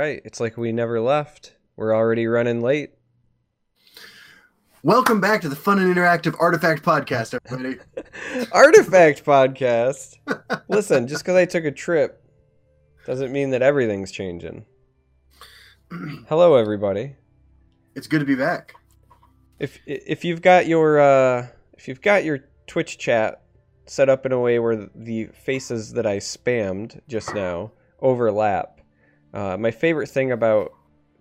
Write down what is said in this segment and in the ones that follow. right. It's like we never left. We're already running late. Welcome back to the fun and interactive Artifact Podcast, everybody. Artifact Podcast? Listen, just because I took a trip doesn't mean that everything's changing. Hello, everybody. It's good to be back. If you've got your Twitch chat set up in a way where the faces that I spammed just now overlap, my favorite thing about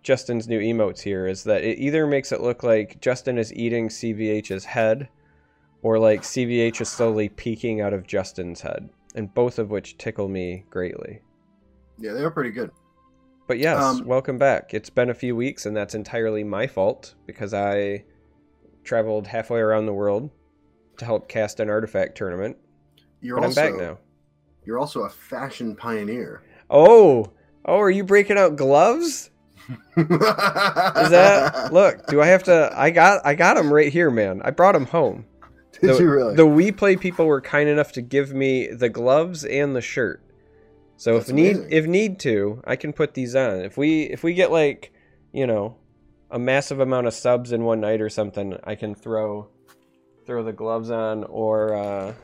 Justin's new emotes here is that it either makes it look like Justin is eating CVH's head, or like CVH is slowly peeking out of Justin's head, and both of which tickle me greatly. Yeah, they are pretty good. But yes, welcome back. It's been a few weeks, and that's entirely my fault, because I traveled halfway around the world to help cast an Artifact tournament. I'm back now. You're also a fashion pioneer. Oh, are you breaking out gloves? Look, do I have to? I got them right here, man. I brought them home. You really? The WePlay people were kind enough to give me the gloves and the shirt. So that's if need to, I can put these on. If we get, like, you know, a massive amount of subs in one night or something, I can throw the gloves on, or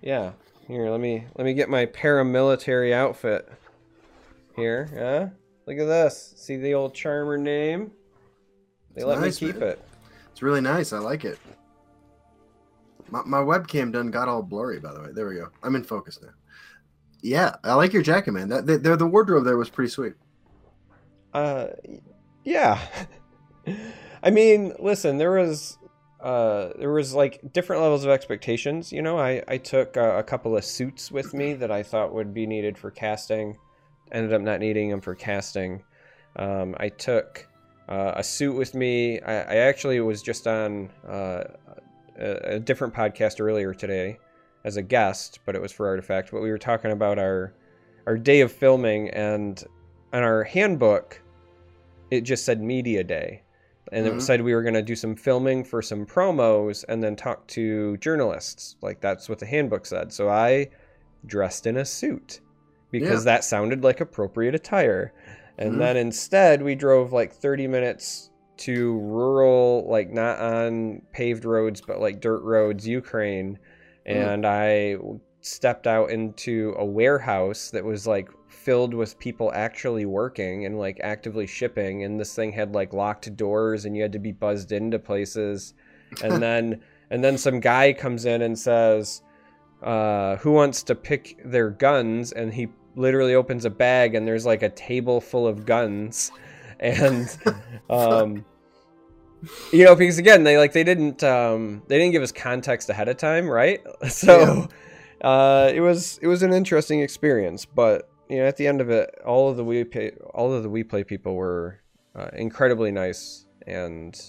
yeah. Here, let me get my paramilitary outfit here. Yeah. Look at this. See the old Charmer name? They let me keep it. It's really nice. I like it. My webcam done got all blurry, by the way. There we go. I'm in focus now. Yeah, I like your jacket, man. The wardrobe there was pretty sweet. Yeah. I mean, listen, there was like different levels of expectations. You know, I took a couple of suits with me that I thought would be needed for casting. Ended up not needing them for casting. I took a suit with me. I actually was just on a different podcast earlier today as a guest, but it was for Artifact. But we were talking about our day of filming, and on our handbook, it just said Media Day. And it said we were going to do some filming for some promos and then talk to journalists. Like, that's what the handbook said. So I dressed in a suit, because that sounded like appropriate attire. And then instead we drove like 30 minutes to rural, like not on paved roads, but like dirt roads, Ukraine. And I stepped out into a warehouse that was like filled with people actually working and like actively shipping. And this thing had like locked doors, and you had to be buzzed into places. And then some guy comes in and says, who wants to pick their guns? And he literally opens a bag, and there's like a table full of guns. And you know, because again, they didn't give us context ahead of time, right? So it was an interesting experience. But you know, at the end of it, all of the WePlay people were incredibly nice and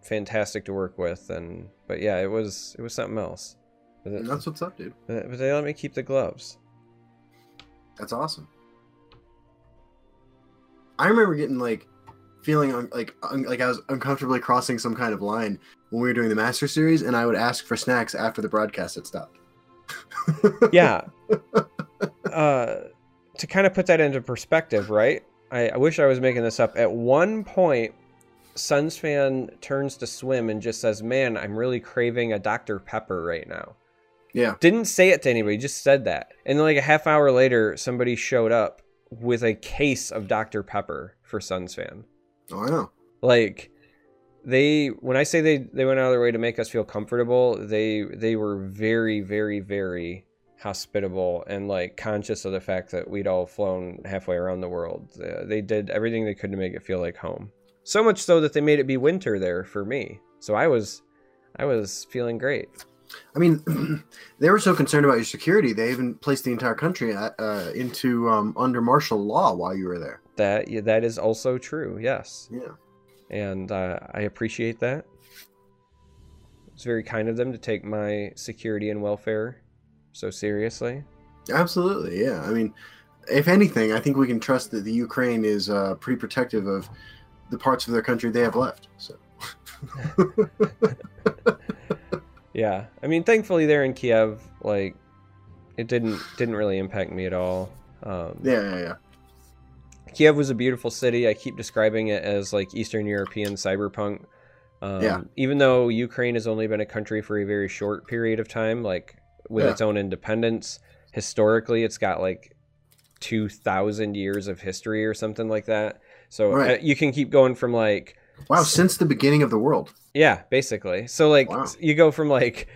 fantastic to work with. And but yeah, it was something else. And that's what's up, dude. But they let me keep the gloves. That's awesome. I remember getting feeling like I was uncomfortably crossing some kind of line when we were doing the Master Series, and I would ask for snacks after the broadcast had stopped. Yeah. To kind of put that into perspective, right? I wish I was making this up. At one point, Sunsfan turns to swim and just says, "Man, I'm really craving a Dr. Pepper right now." Yeah. Didn't say it to anybody, just said that. And then like a half hour later, somebody showed up with a case of Dr. Pepper for Sunsfan. Oh, I know. Like, when I say they went out of their way to make us feel comfortable, they were very, very, very hospitable and like conscious of the fact that we'd all flown halfway around the world. They did everything they could to make it feel like home. So much so that they made it be winter there for me. So I was feeling great. I mean, they were so concerned about your security, they even placed the entire country into under martial law while you were there. That is also true, yes. Yeah. And I appreciate that. It's very kind of them to take my security and welfare so seriously. Absolutely, yeah. I mean, if anything, I think we can trust that the Ukraine is pretty protective of the parts of their country they have left. So. Yeah, I mean, thankfully they're in Kiev. Like, it didn't really impact me at all. Yeah. Kiev was a beautiful city. I keep describing it as like Eastern European cyberpunk. Even though Ukraine has only been a country for a very short period of time, like with its own independence, historically it's got like 2,000 years of history or something like that. So you can keep going from like... Wow, since the beginning of the world. Yeah, basically. So like you go from like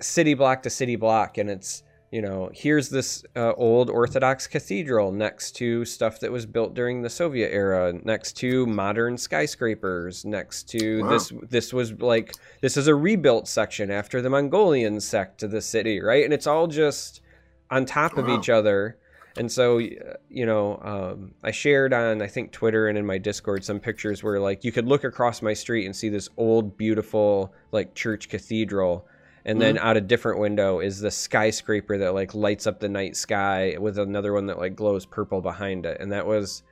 city block to city block, and it's, you know, here's this old Orthodox cathedral next to stuff that was built during the Soviet era, next to modern skyscrapers, next to this was like, this is a rebuilt section after the Mongolian sect of the city, right? And it's all just on top of each other. And so, you know, I shared on, I think, Twitter and in my Discord some pictures where, like, you could look across my street and see this old, beautiful, like, church cathedral. And then out a different window is the skyscraper that, like, lights up the night sky with another one that, like, glows purple behind it. And that was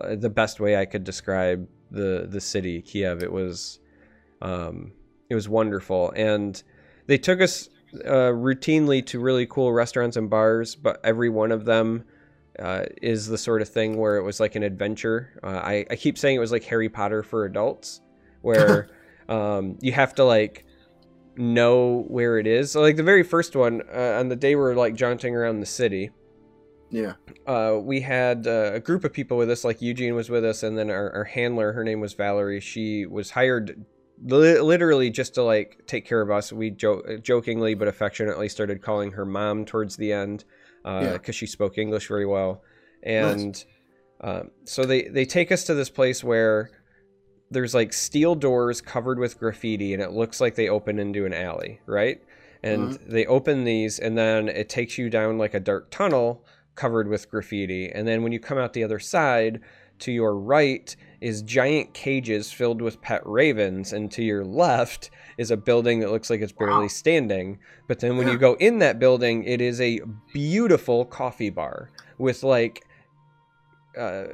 the best way I could describe the city, Kiev. It was wonderful. And they took us... routinely to really cool restaurants and bars, but every one of them is the sort of thing where it was like an adventure. I keep saying it was like Harry Potter for adults, where you have to like know where it is. So like the very first one, on the day we were like jaunting around the city, we had a group of people with us. Like Eugene was with us, and then our handler, her name was Valerie. She was hired literally just to like take care of us. We jokingly but affectionately started calling her mom towards the end, because she spoke English very well. And so they take us to this place where there's like steel doors covered with graffiti, and it looks like they open into an alley, right? And they open these, and then it takes you down like a dark tunnel covered with graffiti. And then when you come out the other side, to your right is giant cages filled with pet ravens, and to your left is a building that looks like it's barely standing. But then when you go in that building, it is a beautiful coffee bar with like,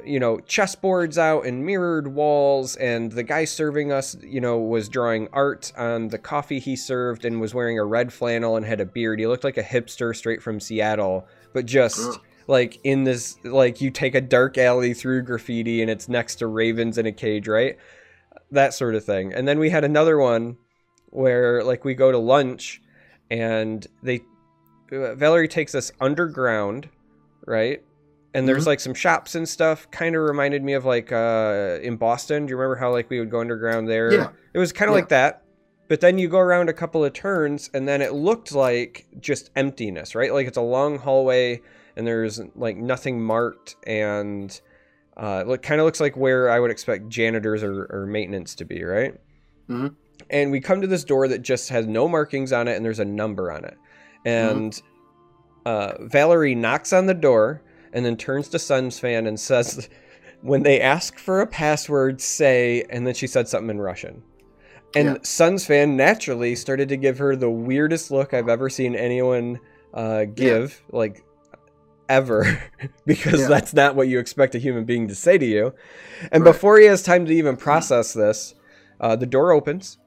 you know, chessboards out and mirrored walls, and the guy serving us, you know, was drawing art on the coffee he served and was wearing a red flannel and had a beard. He looked like a hipster straight from Seattle, but just... like in this, like you take a dark alley through graffiti and it's next to ravens in a cage, right? That sort of thing. And then we had another one where like we go to lunch, and Valerie takes us underground, right? And there's like some shops and stuff. Kind of reminded me of like in Boston. Do you remember how like we would go underground there? Yeah. It was kind of like that. But then you go around a couple of turns, and then it looked like just emptiness, right? Like it's a long hallway, and there's like nothing marked, and it kind of looks like where I would expect janitors or maintenance to be, right? And we come to this door that just has no markings on it, and there's a number on it. And Valerie knocks on the door and then turns to Sunsfan and says, when they ask for a password, say, and then she said something in Russian. And Sunsfan naturally started to give her the weirdest look I've ever seen anyone give, like... ever, because that's not what you expect a human being to say to you. And before he has time to even process this, the door opens.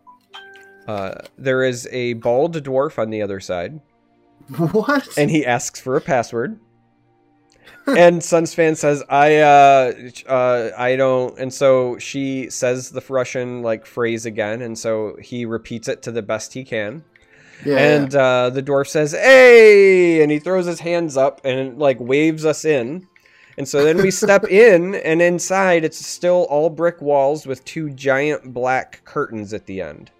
There is a bald dwarf on the other side. What? And he asks for a password. And Sunsfan says, I don't... And so she says the Russian, like, phrase again, and so he repeats it to the best he can. The dwarf says, hey, and he throws his hands up and like waves us in. And so then we step in, and inside it's still all brick walls with two giant black curtains at the end.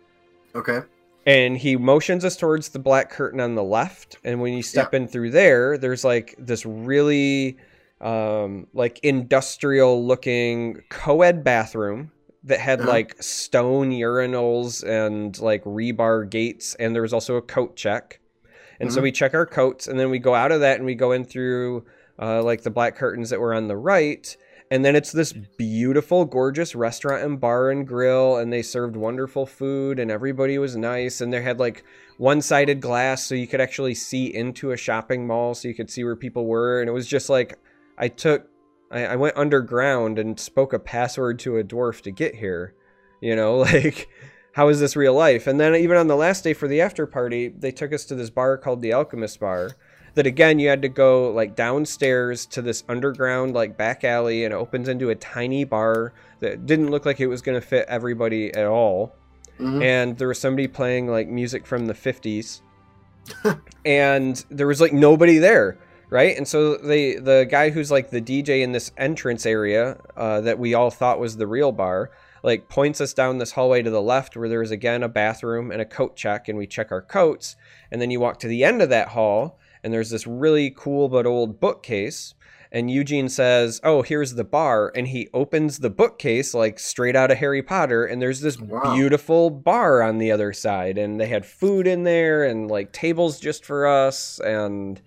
Okay. And he motions us towards the black curtain on the left. And when you step in through there, there's like this really like industrial looking co-ed bathroom that had like stone urinals and like rebar gates, and there was also a coat check. And so we check our coats, and then we go out of that and we go in through like the black curtains that were on the right. And then it's this beautiful, gorgeous restaurant and bar and grill, and they served wonderful food, and everybody was nice, and they had like one-sided glass so you could actually see into a shopping mall, so you could see where people were. And it was just like, I went underground and spoke a password to a dwarf to get here. You know, like, how is this real life? And then even on the last day for the after party, they took us to this bar called the Alchemist Bar that again you had to go like downstairs to this underground like back alley, and it opens into a tiny bar that didn't look like it was going to fit everybody at all. Mm-hmm. And there was somebody playing like music from the 50s and there was like nobody there. Right. And so the guy who's like the DJ in this entrance area that we all thought was the real bar, like points us down this hallway to the left where there is again a bathroom and a coat check, and we check our coats. And then you walk to the end of that hall and there's this really cool but old bookcase. And Eugene says, "Oh, here's the bar." And he opens the bookcase like straight out of Harry Potter. And there's this beautiful bar on the other side. And they had food in there and like tables just for us. And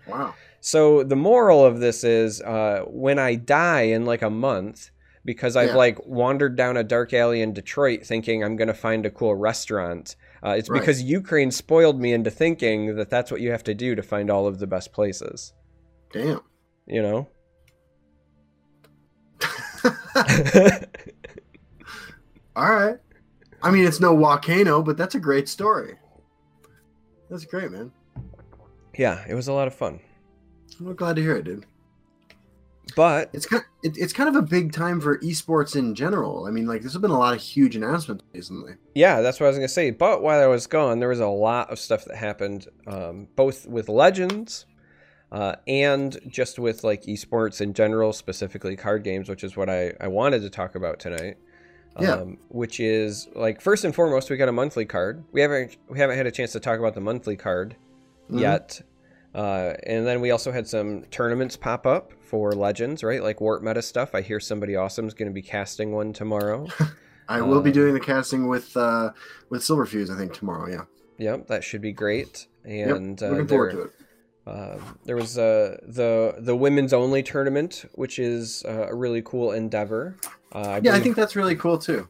so the moral of this is when I die in like a month, because I've like wandered down a dark alley in Detroit thinking I'm going to find a cool restaurant. It's because Ukraine spoiled me into thinking that that's what you have to do to find all of the best places. Damn. You know? All right. I mean, it's no volcano, but that's a great story. That's great, man. Yeah, it was a lot of fun. I'm glad to hear it, dude. But it's kind of a big time for esports in general. I mean, like, there's been a lot of huge announcements recently. Yeah, that's what I was gonna say. But while I was gone, there was a lot of stuff that happened, both with Legends and just with like esports in general, specifically card games, which is what I wanted to talk about tonight. Which is like, first and foremost, we got a monthly card. We haven't had a chance to talk about the monthly card yet. And then we also had some tournaments pop up for Legends, right? Like Warp Meta stuff. I hear somebody awesome is going to be casting one tomorrow. I will be doing the casting with Silverfuse, I think, tomorrow. Yeah. Yep, that should be great. And looking forward to it. There was the women's only tournament, which is a really cool endeavor. I think that's really cool too.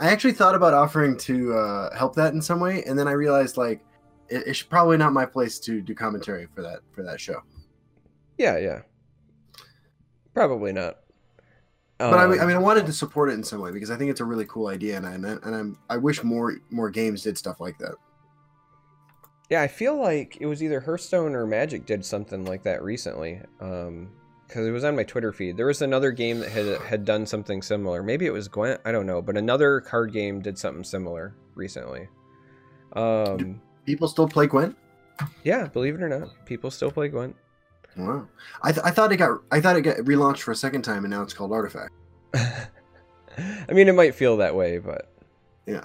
I actually thought about offering to help that in some way, and then I realized like it's probably not my place to do commentary for that show. Yeah. Probably not. But I mean, I wanted to support it in some way because I think it's a really cool idea, and I wish more games did stuff like that. Yeah, I feel like it was either Hearthstone or Magic did something like that recently, because it was on my Twitter feed. There was another game that had done something similar. Maybe it was Gwent. I don't know, but another card game did something similar recently. Do people still play Gwent? Yeah, believe it or not, people still play Gwent. Wow, I thought it got relaunched for a second time, and now it's called Artifact. I mean, it might feel that way, but yeah.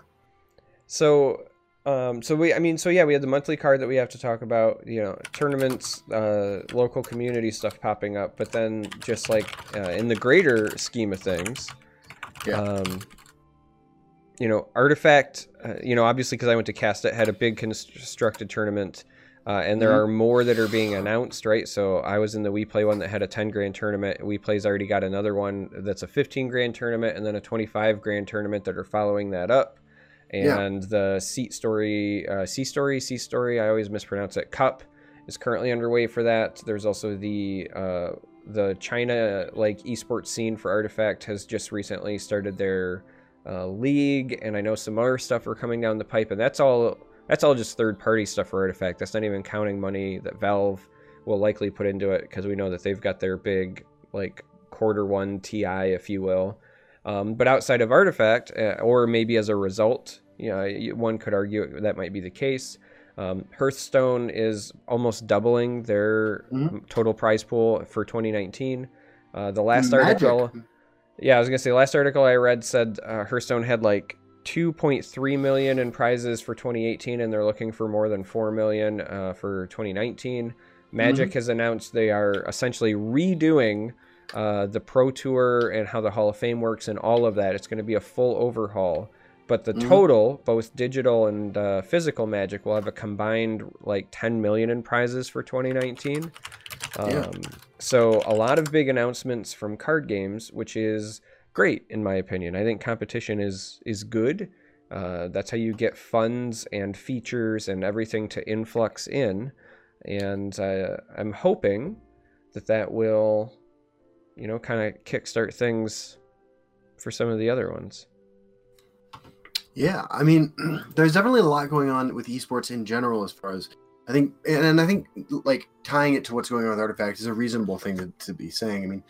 So we had the monthly card that we have to talk about, you know, tournaments, local community stuff popping up, but then just like in the greater scheme of things, you know, Artifact, you know, obviously because I went to cast it, had a big constructed tournament, and there are more that are being announced, right? So I was in the WePlay one that had a $10,000 tournament. WePlay's already got another one that's a $15,000 tournament, and then a $25,000 tournament that are following that up. And the C Story, I always mispronounce it, Cup is currently underway for that. There's also the China, like, esports scene for Artifact has just recently started their league, and I know some other stuff are coming down the pipe, and that's all just third-party stuff for Artifact. That's not even counting money that Valve will likely put into it, because we know that they've got their big, like, quarter one TI, if you will. But outside of Artifact, or maybe as a result, you know, one could argue that might be the case. Hearthstone is almost doubling their total prize pool for 2019. The last article, yeah, I was gonna say, last article I read said Hearthstone had like 2.3 million in prizes for 2018, and they're looking for more than 4 million for 2019. Magic has announced they are essentially redoing the Pro Tour and how the Hall of Fame works and all of that. It's going to be a full overhaul, but the total, both digital and physical Magic, will have a combined like 10 million in prizes for 2019. So a lot of big announcements from card games, which is great in my opinion. I think competition is good. That's how you get funds and features and everything to influx in, and I'm hoping that will, you know, kind of kickstart things for some of the other ones. Yeah, I mean, there's definitely a lot going on with esports in general as far as I think, and I think like tying it to what's going on with Artifact is a reasonable thing to be saying. I mean,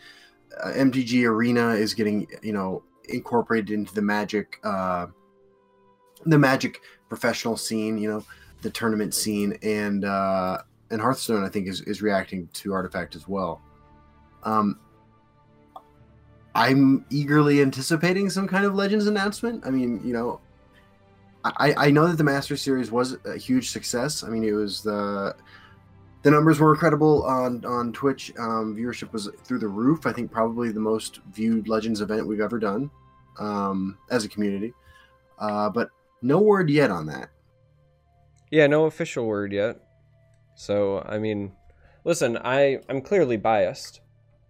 MTG Arena is getting, you know, incorporated into the Magic professional scene, you know, the tournament scene, and Hearthstone, I think, is reacting to Artifact as well. I'm eagerly anticipating some kind of Legends announcement. I mean, you know, I know that the Master Series was a huge success. I mean, it was the numbers were incredible on Twitch. Viewership was through the roof. I think probably the most viewed Legends event we've ever done as a community. But no word yet on that. Yeah, no official word yet. So, I mean, listen, I'm clearly biased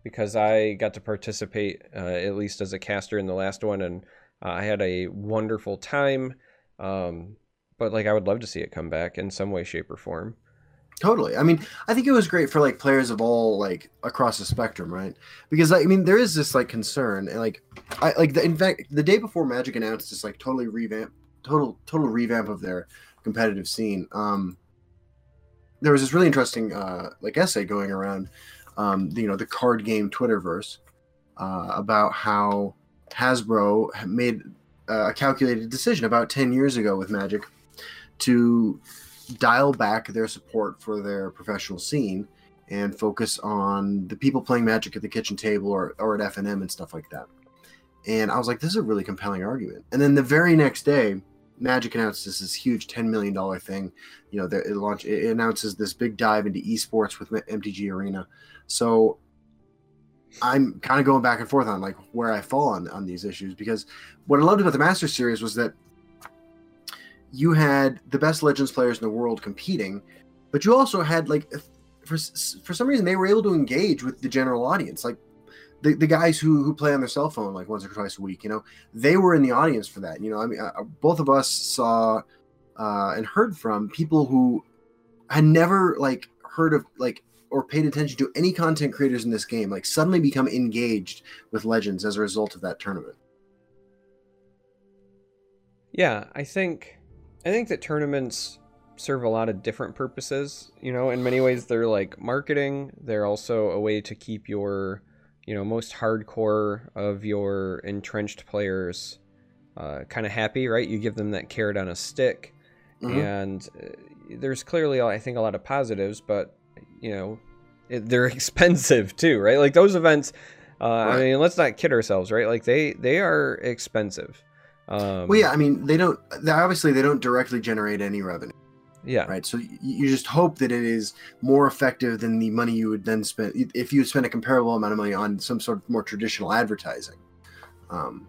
because I got to participate, at least as a caster, in the last one, and I had a wonderful time. But like, I would love to see it come back in some way, shape, or form. Totally. I mean, I think it was great for like players of all, like, across the spectrum, right? Because I mean, there is this like concern, and like, in fact, the day before Magic announced this like total revamp of their competitive scene. There was this really interesting like essay going around, you know, the card game Twitterverse, about how Hasbro made a calculated decision about 10 years ago with Magic to dial back their support for their professional scene and focus on the people playing Magic at the kitchen table or at FNM and stuff like that. And I was like, this is a really compelling argument. And then the very next day, Magic announces this huge $10 million thing. You know, it announces this big dive into esports with MTG Arena. So I'm kind of going back and forth on like where I fall on these issues, because what I loved about the Master Series was that you had the best Legends players in the world competing, but you also had, like, for some reason they were able to engage with the general audience. Like the guys who play on their cell phone like once or twice a week, you know, they were in the audience for that. You know, I mean, both of us saw and heard from people who had never like heard of like or paid attention to any content creators in this game, like suddenly become engaged with Legends as a result of that tournament. Yeah, I think that tournaments serve a lot of different purposes. You know, in many ways they're like marketing. They're also a way to keep your, you know, most hardcore of your entrenched players kind of happy, right? You give them that carrot on a stick. Mm-hmm. And there's clearly, I think, a lot of positives, but you know, they're expensive too, right? Like those events, right. I mean, let's not kid ourselves, right? Like they are expensive. Well, yeah, I mean, they obviously don't directly generate any revenue. Yeah. Right. So you just hope that it is more effective than the money you would then spend if you spent a comparable amount of money on some sort of more traditional advertising. And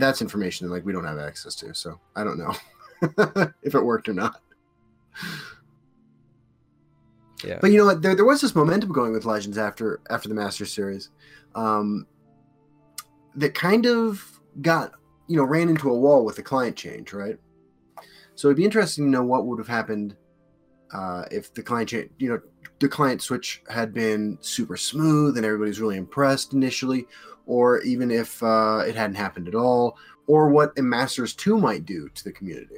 that's information that, like, we don't have access to. So I don't know if it worked or not. Yeah. But you know what? There was this momentum going with Legends after the Master Series, that kind of got, you know, ran into a wall with the client change, right? So it'd be interesting to know what would have happened if the client change, you know, the client switch had been super smooth and everybody's really impressed initially, or even if it hadn't happened at all, or what a Masters 2 might do to the community.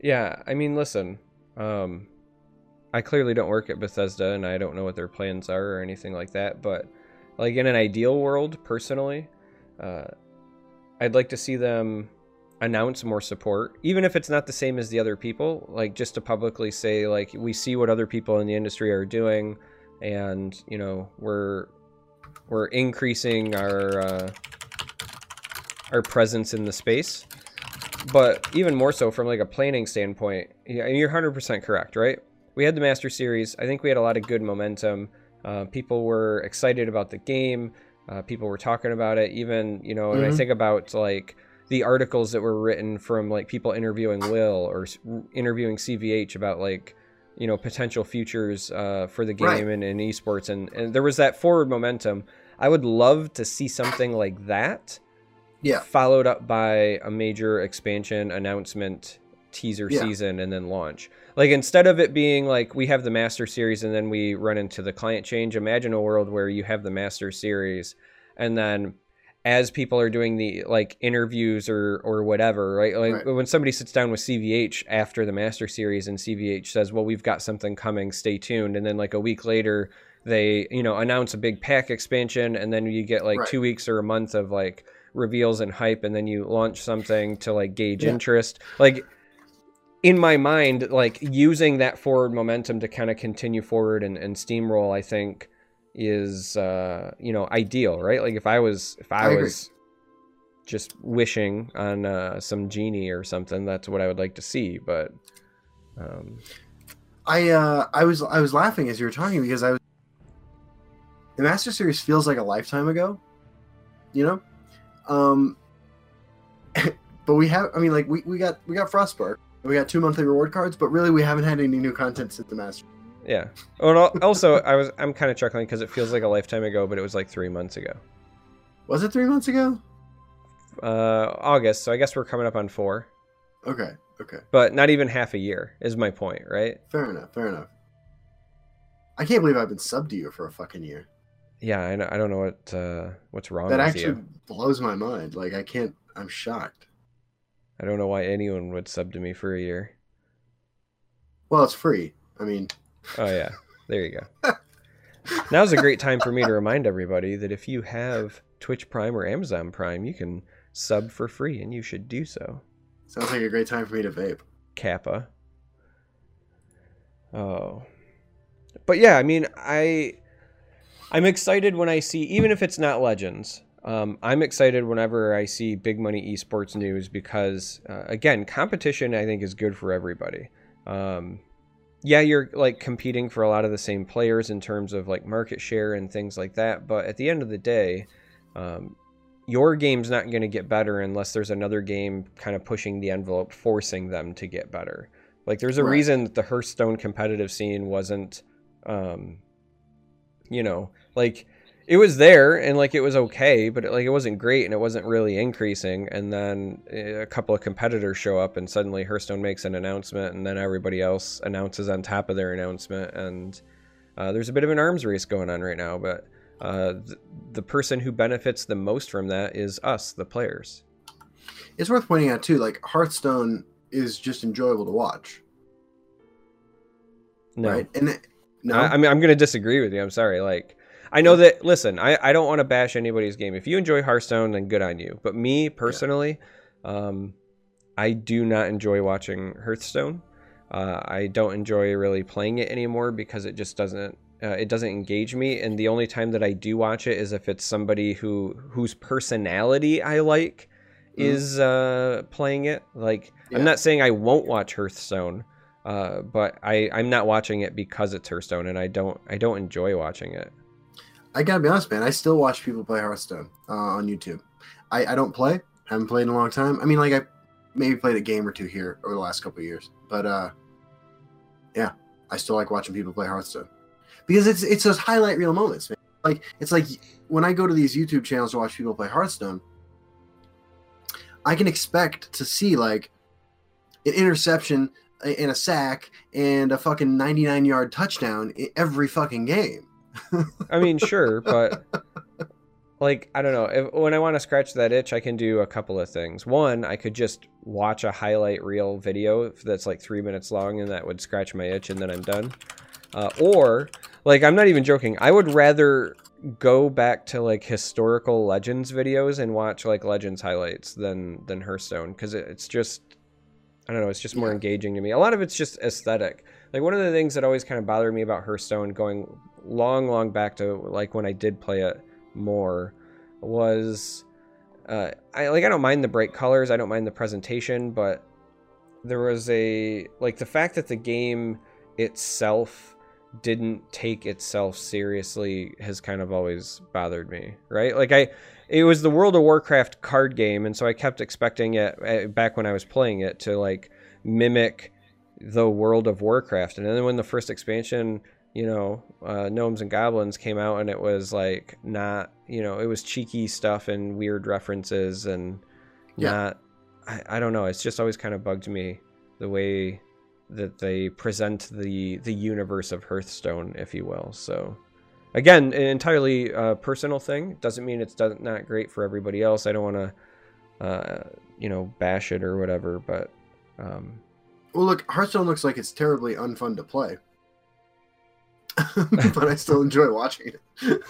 Yeah, I mean, listen. I clearly don't work at Bethesda, and I don't know what their plans are or anything like that. But like in an ideal world, personally, I'd like to see them announce more support, even if it's not the same as the other people. Like just to publicly say, like, we see what other people in the industry are doing, and you know, we're increasing our presence in the space. But even more so from like a planning standpoint, you're 100% correct, right? We had the Master Series. I think we had a lot of good momentum. People were excited about the game. People were talking about it. Even, you know, when I think about like the articles that were written from like people interviewing Will or interviewing CVH about like, you know, potential futures for the game, right, and esports. And there was that forward momentum. I would love to see something like that. Yeah. Followed up by a major expansion announcement, teaser season, and then launch. Like, instead of it being like we have the Master Series and then we run into the client change, imagine a world where you have the Master Series and then as people are doing the like interviews or whatever, right? Like right. When somebody sits down with CVH after the Master Series and CVH says, well, we've got something coming, stay tuned. And then like a week later, they, you know, announce a big pack expansion, and then you get like right. 2 weeks or a month of like reveals and hype, and then you launch something to like gauge yeah. interest. Like in my mind, like using that forward momentum to kind of continue forward and steamroll, I think is, you know, ideal, right? Like if I was just wishing on some genie or something, that's what I would like to see. But I was laughing as you were talking because the Master Series feels like a lifetime ago, you know? But we got Frostbark. We got 2 monthly reward cards, but really we haven't had any new content since the Master. Yeah. And also, I'm kind of chuckling because it feels like a lifetime ago, but it was like 3 months ago. Was it 3 months ago? August. So I guess we're coming up on 4. Okay. Okay. But not even half a year is my point, right? Fair enough. Fair enough. I can't believe I've been subbed to you for a fucking year. Yeah, I don't know what's wrong with you. That actually blows my mind. Like, I can't... I'm shocked. I don't know why anyone would sub to me for a year. Well, it's free. I mean... Oh, yeah. There you go. Now's a great time for me to remind everybody that if you have Twitch Prime or Amazon Prime, you can sub for free, and you should do so. Sounds like a great time for me to vape. Kappa. Oh... But yeah, I mean, I'm excited when I see, even if it's not Legends, I'm excited whenever I see big money esports news because, again, competition, I think, is good for everybody. Yeah, you're like competing for a lot of the same players in terms of like market share and things like that. But at the end of the day, your game's not going to get better unless there's another game kind of pushing the envelope, forcing them to get better. Like there's a right. reason that the Hearthstone competitive scene wasn't... you know, like it was there and like it was okay, but like it wasn't great and it wasn't really increasing. And then a couple of competitors show up and suddenly Hearthstone makes an announcement and then everybody else announces on top of their announcement. And there's a bit of an arms race going on right now, but the person who benefits the most from that is us, the players. It's worth pointing out too, like Hearthstone is just enjoyable to watch. No. Right? And no, I mean, I'm going to disagree with you. I'm sorry. Like, I know that, listen, I don't want to bash anybody's game. If you enjoy Hearthstone, then good on you. But me personally, yeah. I do not enjoy watching Hearthstone. I don't enjoy really playing it anymore because it just doesn't, it doesn't engage me. And the only time that I do watch it is if it's somebody whose personality I like is playing it. Like, yeah. I'm not saying I won't watch Hearthstone. But I'm not watching it because it's Hearthstone, and I don't enjoy watching it. I gotta be honest, man. I still watch people play Hearthstone on YouTube. I don't play. Haven't played in a long time. I mean, like I maybe played a game or two here over the last couple of years. But yeah, I still like watching people play Hearthstone because it's those highlight reel moments, man. Like it's like when I go to these YouTube channels to watch people play Hearthstone, I can expect to see like an interception. And a sack and a fucking 99-yard touchdown in every fucking game. I mean, sure, but like, I don't know. When I want to scratch that itch, I can do a couple of things. One, I could just watch a highlight reel video that's like 3 minutes long and that would scratch my itch and then I'm done. Or, like, I'm not even joking. I would rather go back to like historical Legends videos and watch like Legends highlights than Hearthstone because it's just... I don't know, it's just more engaging to me. A lot of it's just aesthetic. Like, one of the things that always kind of bothered me about Hearthstone going long, long back to, like, when I did play it more was... I don't mind the bright colors. I don't mind the presentation, but there was a... Like, the fact that the game itself didn't take itself seriously has kind of always bothered me, right? Like, it was the World of Warcraft card game, and so I kept expecting it back when I was playing it to like mimic the World of Warcraft. And then when the first expansion, you know, Gnomes and Goblins came out, and it was like not, you know, it was cheeky stuff and weird references, and not, I don't know. It's just always kind of bugged me the way that they present the universe of Hearthstone, if you will. So Again, an entirely personal thing. Doesn't mean it's not great for everybody else. I don't want to, you know, bash it or whatever, but... Well, look, Hearthstone looks like it's terribly unfun to play. But I still enjoy watching it.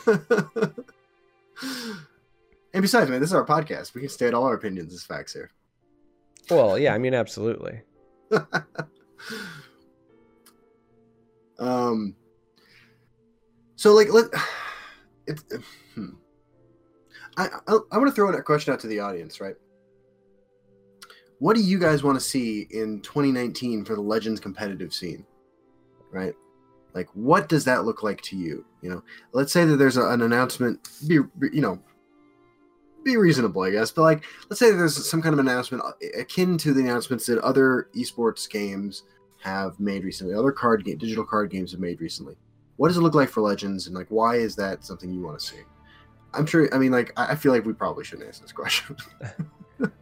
And besides, man, this is our podcast. We can state all our opinions as facts here. Well, yeah, I mean, absolutely. So, like, I want to throw in a question out to the audience, right? What do you guys want to see in 2019 for the Legends competitive scene, right? Like, what does that look like to you? You know, let's say that there's an announcement, be reasonable, I guess. But, like, let's say that there's some kind of announcement akin to the announcements that other esports games have made recently, other digital card games have made recently. What does it look like for Legends, and, like, why is that something you want to see? I'm sure, I mean, like, I feel like we probably shouldn't answer this question.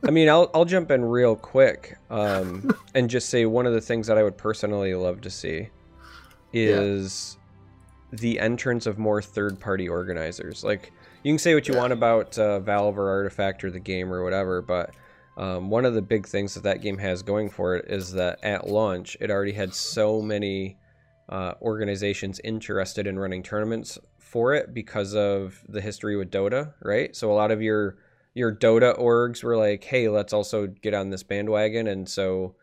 I mean, I'll jump in real quick and just say one of the things that I would personally love to see is the entrance of more third-party organizers. Like, you can say what you want about Valve or Artifact or the game or whatever, but one of the big things that game has going for it is that at launch, it already had so many... organizations interested in running tournaments for it because of the history with Dota, right? So a lot of your Dota orgs were like, hey, let's also get on this bandwagon. And so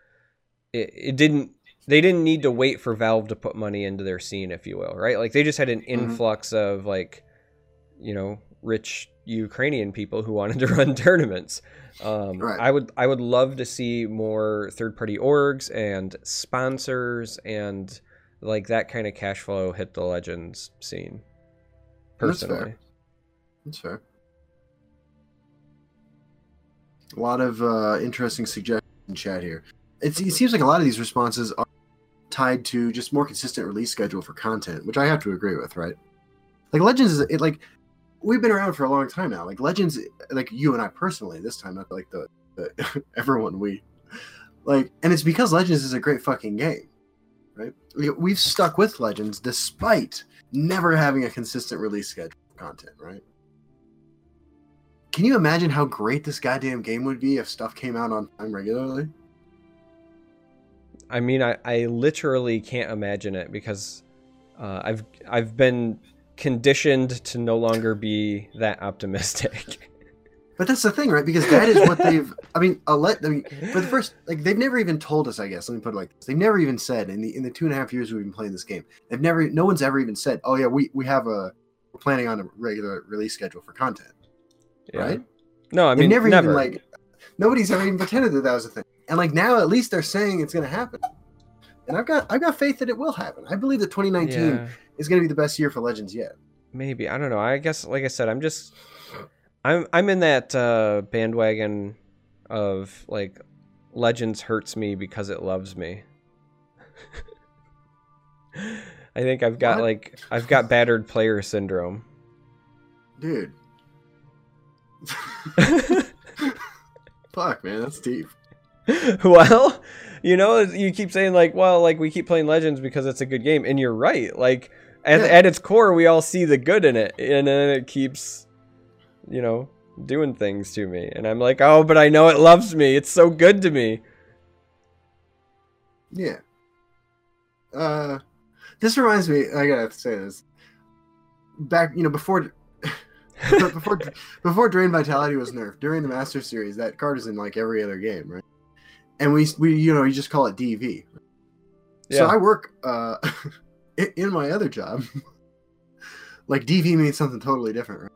they didn't need to wait for Valve to put money into their scene, if you will, right? Like, they just had an influx of, like, you know, rich Ukrainian people who wanted to run tournaments. Right. I would love to see more third-party orgs and sponsors and, like, that kind of cash flow hit the Legends scene, personally. That's fair. A lot of interesting suggestions in chat here. It seems like a lot of these responses are tied to just more consistent release schedule for content, which I have to agree with, right? Like, Legends is, we've been around for a long time now. Like, Legends, like, you and I personally, this time, not like the everyone we, like, and it's because Legends is a great fucking game. Right? We've stuck with Legends despite never having a consistent release schedule for content, right? Can you imagine how great this goddamn game would be if stuff came out on time regularly? I mean, I literally can't imagine it because I've been conditioned to no longer be that optimistic. But that's the thing, right? Because that is what they've... for the first... Like, they've never even told us, I guess. Let me put it like this. They've never even said, in the 2.5 years we've been playing this game, they've never... No one's ever even said, oh, yeah, we're planning on a regular release schedule for content. Yeah. Right? No, I mean, never. Even, like, nobody's ever even pretended that was a thing. And, like, now at least they're saying it's going to happen. And I've got faith that it will happen. I believe that 2019 is going to be the best year for Legends yet. Maybe. I don't know. I guess, like I said, I'm in that bandwagon of, like, Legends hurts me because it loves me. I think I've got battered player syndrome. Dude. Fuck, man, that's deep. Well, you know, you keep saying, like, well, like, we keep playing Legends because it's a good game, and you're right. Like, at its core, we all see the good in it, and then it keeps, you know, doing things to me, and I'm like, oh, but I know it loves me, it's so good to me. This reminds me, I gotta say this, back, you know, before Drain Vitality was nerfed during the Master Series, that card is in, like, every other game, right? And we you know, you just call it DV, right? So I work in my other job, like, DV means something totally different, right?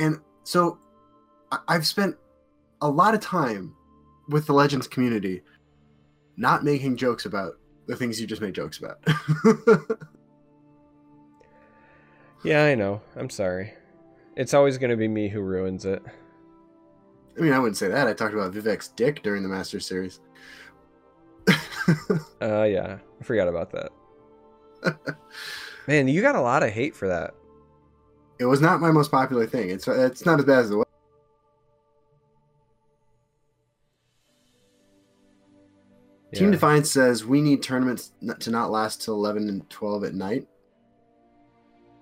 And so I've spent a lot of time with the Legends community not making jokes about the things you just made jokes about. Yeah, I know. I'm sorry. It's always going to be me who ruins it. I mean, I wouldn't say that. I talked about Vivek's dick during the Master Series. Yeah. I forgot about that. Man, you got a lot of hate for that. It was not my most popular thing. It's not as bad as the way. Yeah. Team Defiance says we need tournaments to not last till 11 and 12 at night.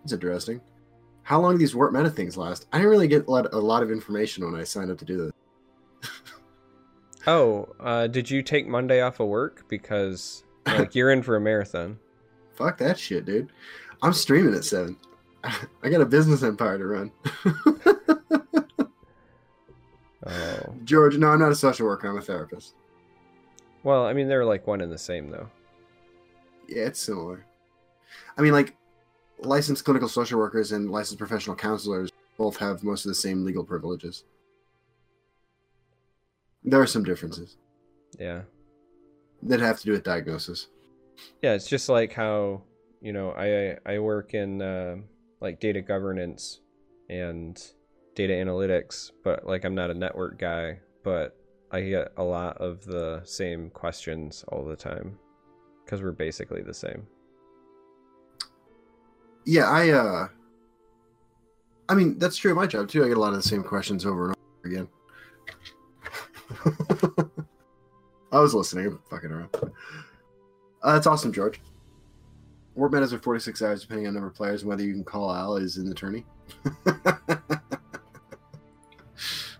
That's interesting. How long do these Warp Meta things last? I didn't really get a lot of information when I signed up to do this. Did you take Monday off of work? Because like you're in for a marathon. Fuck that shit, dude. I'm streaming at 7. I got a business empire to run. Oh. George, no, I'm not a social worker. I'm a therapist. Well, I mean, they're like one and the same, though. Yeah, it's similar. I mean, like, licensed clinical social workers and licensed professional counselors both have most of the same legal privileges. There are some differences. Yeah. That have to do with diagnosis. Yeah, it's just like how, you know, I work in, like, data governance and data analytics, but, like, I'm not a network guy, but I get a lot of the same questions all the time because we're basically the same. Yeah, I mean, that's true of my job, too. I get a lot of the same questions over and over again. I was listening. I'm fucking around. That's awesome, George. Warp metas are 46 hours, depending on number of players, and whether you can call Al is in the tourney.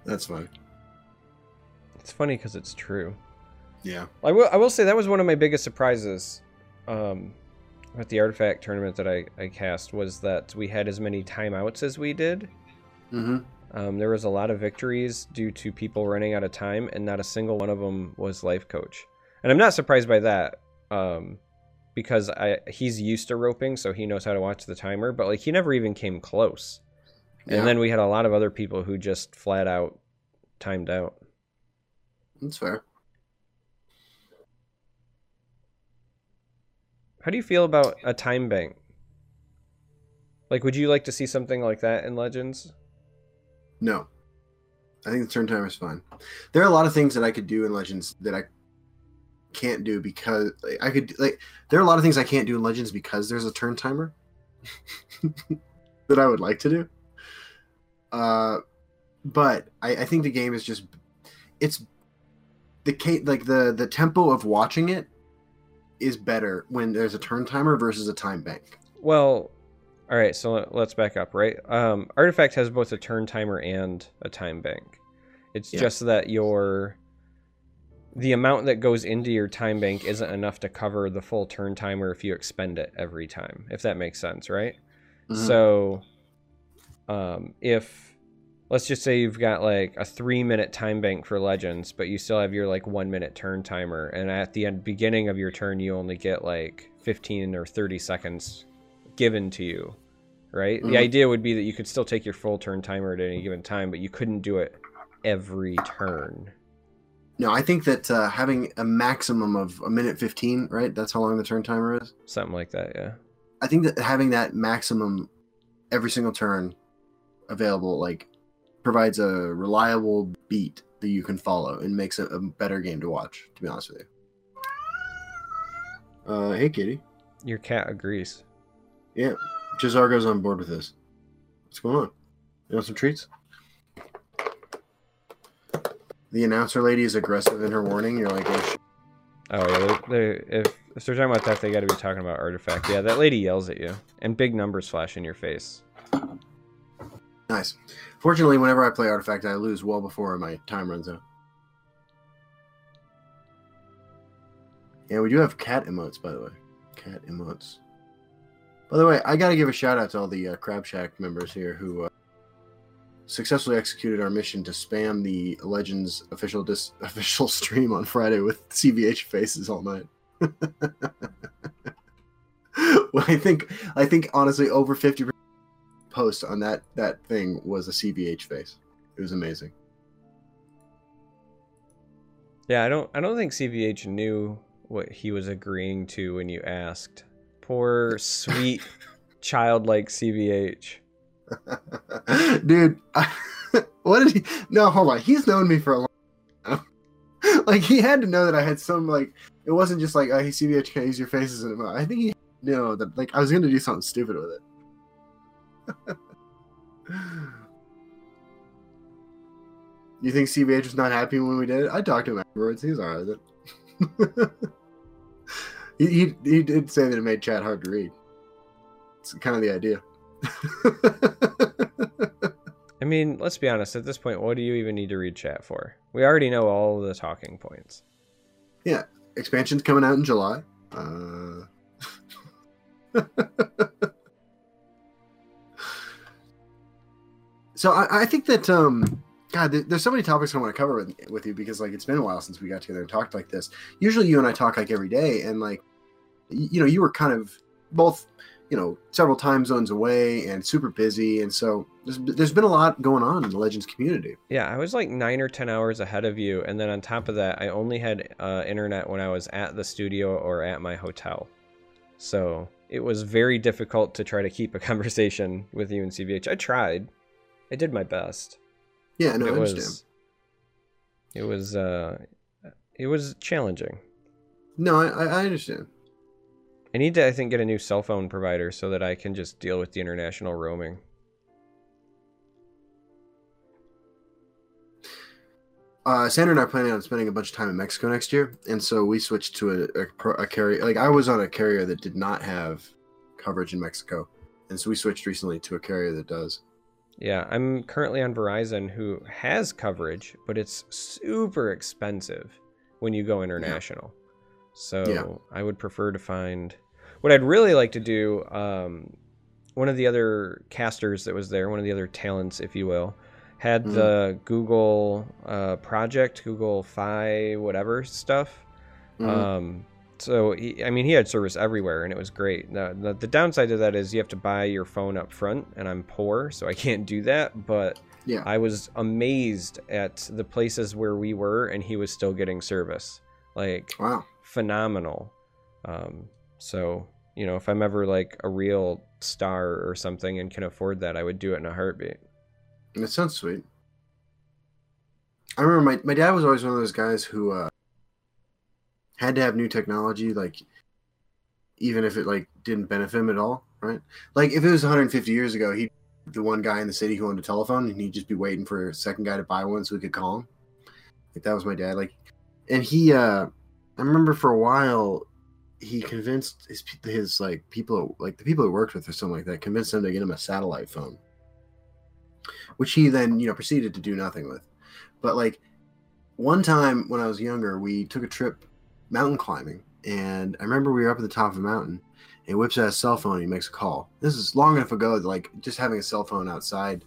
That's funny. It's funny because it's true. Yeah. I will say that was one of my biggest surprises at the Artifact tournament that I cast, was that we had as many timeouts as we did. Mm-hmm. There was a lot of victories due to people running out of time, and not a single one of them was life coach. And I'm not surprised by that, because he's used to roping, so he knows how to watch the timer, but like he never even came close. Yeah. And then we had a lot of other people who just flat out timed out. That's fair. How do you feel about a time bank? Like, would you like to see something like that in Legends? No. I think the turn timer is fine. There are a lot of things that I could do in Legends that I can't do because I could, like, there are a lot of things I can't do in Legends because there's a turn timer that I would like to do. But I think the game is just, it's the tempo of watching it is better when there's a turn timer versus a time bank. Well, all right, so let's back up, right? Artifact has both a turn timer and a time bank. It's just that the amount that goes into your time bank isn't enough to cover the full turn timer if you expend it every time, if that makes sense, right? Mm-hmm. So if, let's just say you've got like a 3-minute time bank for Legends, but you still have your like 1-minute turn timer, and at the beginning of your turn, you only get like 15 or 30 seconds given to you, right? Mm-hmm. The idea would be that you could still take your full turn timer at any given time, but you couldn't do it every turn. No, I think that having a maximum of a minute 15, right? That's how long the turn timer is? Something like that, yeah. I think that having that maximum every single turn available, like, provides a reliable beat that you can follow and makes it a better game to watch, to be honest with you. Hey, kitty. Your cat agrees. Yeah, Jazargo's on board with this. What's going on? You want some treats? The announcer lady is aggressive in her warning. You're like, oh, shit. Oh yeah, if they're talking about that, they got to be talking about Artifact. Yeah, that lady yells at you, and big numbers flash in your face. Nice. Fortunately, whenever I play Artifact, I lose well before my time runs out. Yeah, we do have cat emotes, by the way. Cat emotes. By the way, I got to give a shout out to all the Crab Shack members here who successfully executed our mission to spam the Legends official stream on Friday with CVH faces all night. Well, I think honestly over 50% post on that thing was a CVH face. It was amazing. Yeah, I don't think CVH knew what he was agreeing to when you asked. Poor sweet childlike CVH. Dude, what did he? No, hold on. He's known me for a long time. Like, he had to know that I had some, like, it wasn't just like, oh, hey, CBH, can I use your faces in a moment? I think he knew that, like, I was going to do something stupid with it. You think CBH was not happy when we did it? I talked to him afterwards. He was all right with it. he did say that it made chat hard to read. It's kind of the idea. I mean, let's be honest. At this point, what do you even need to read chat for? We already know all the talking points. Yeah. Expansion's coming out in July. So I think that, God, there's so many topics I want to cover with you because, like, it's been a while since we got together and talked like this. Usually you and I talk, like, every day, and, like, you know, you were kind of both, you know, several time zones away and super busy, and so there's been a lot going on in the Legends community. Yeah, I was like 9 or 10 hours ahead of you, and then on top of that, I only had internet when I was at the studio or at my hotel. So it was very difficult to try to keep a conversation with you and CVH. I tried. I did my best. Yeah, no, I understand. It was challenging. No, I understand. I need to, I think, get a new cell phone provider so that I can just deal with the international roaming. Sandra and I are planning on spending a bunch of time in Mexico next year, and so we switched to a carrier. Like, I was on a carrier that did not have coverage in Mexico, and so we switched recently to a carrier that does. Yeah, I'm currently on Verizon, who has coverage, but it's super expensive when you go international. Yeah. So yeah. I would prefer to find... What I'd really like to do, one of the other casters that was there, one of the other talents, if you will, had the Google project, Google Fi, whatever stuff. So, he had service everywhere, and it was great. The downside to that is you have to buy your phone up front, and I'm poor, so I can't do that. But yeah. I was amazed at the places where we were, and he was still getting service. Like, wow. Phenomenal. So, you know, if I'm ever like a real star or something and can afford that, I would do it in a heartbeat. That sounds sweet. I remember my dad was always one of those guys who had to have new technology, like, even if it like didn't benefit him at all, right? Like, if it was 150 years ago, he'd be the one guy in the city who owned a telephone, and he'd just be waiting for a second guy to buy one so we could call him. Like, that was my dad. Like, and he, I remember for a while, he convinced his like people, like the people he worked with or something like that, convinced them to get him a satellite phone, which he then, you know, proceeded to do nothing with. But like one time when I was younger, we took a trip mountain climbing, and I remember we were up at the top of a mountain, and he whips out his cell phone and he makes a call. This is long enough ago that like just having a cell phone outside,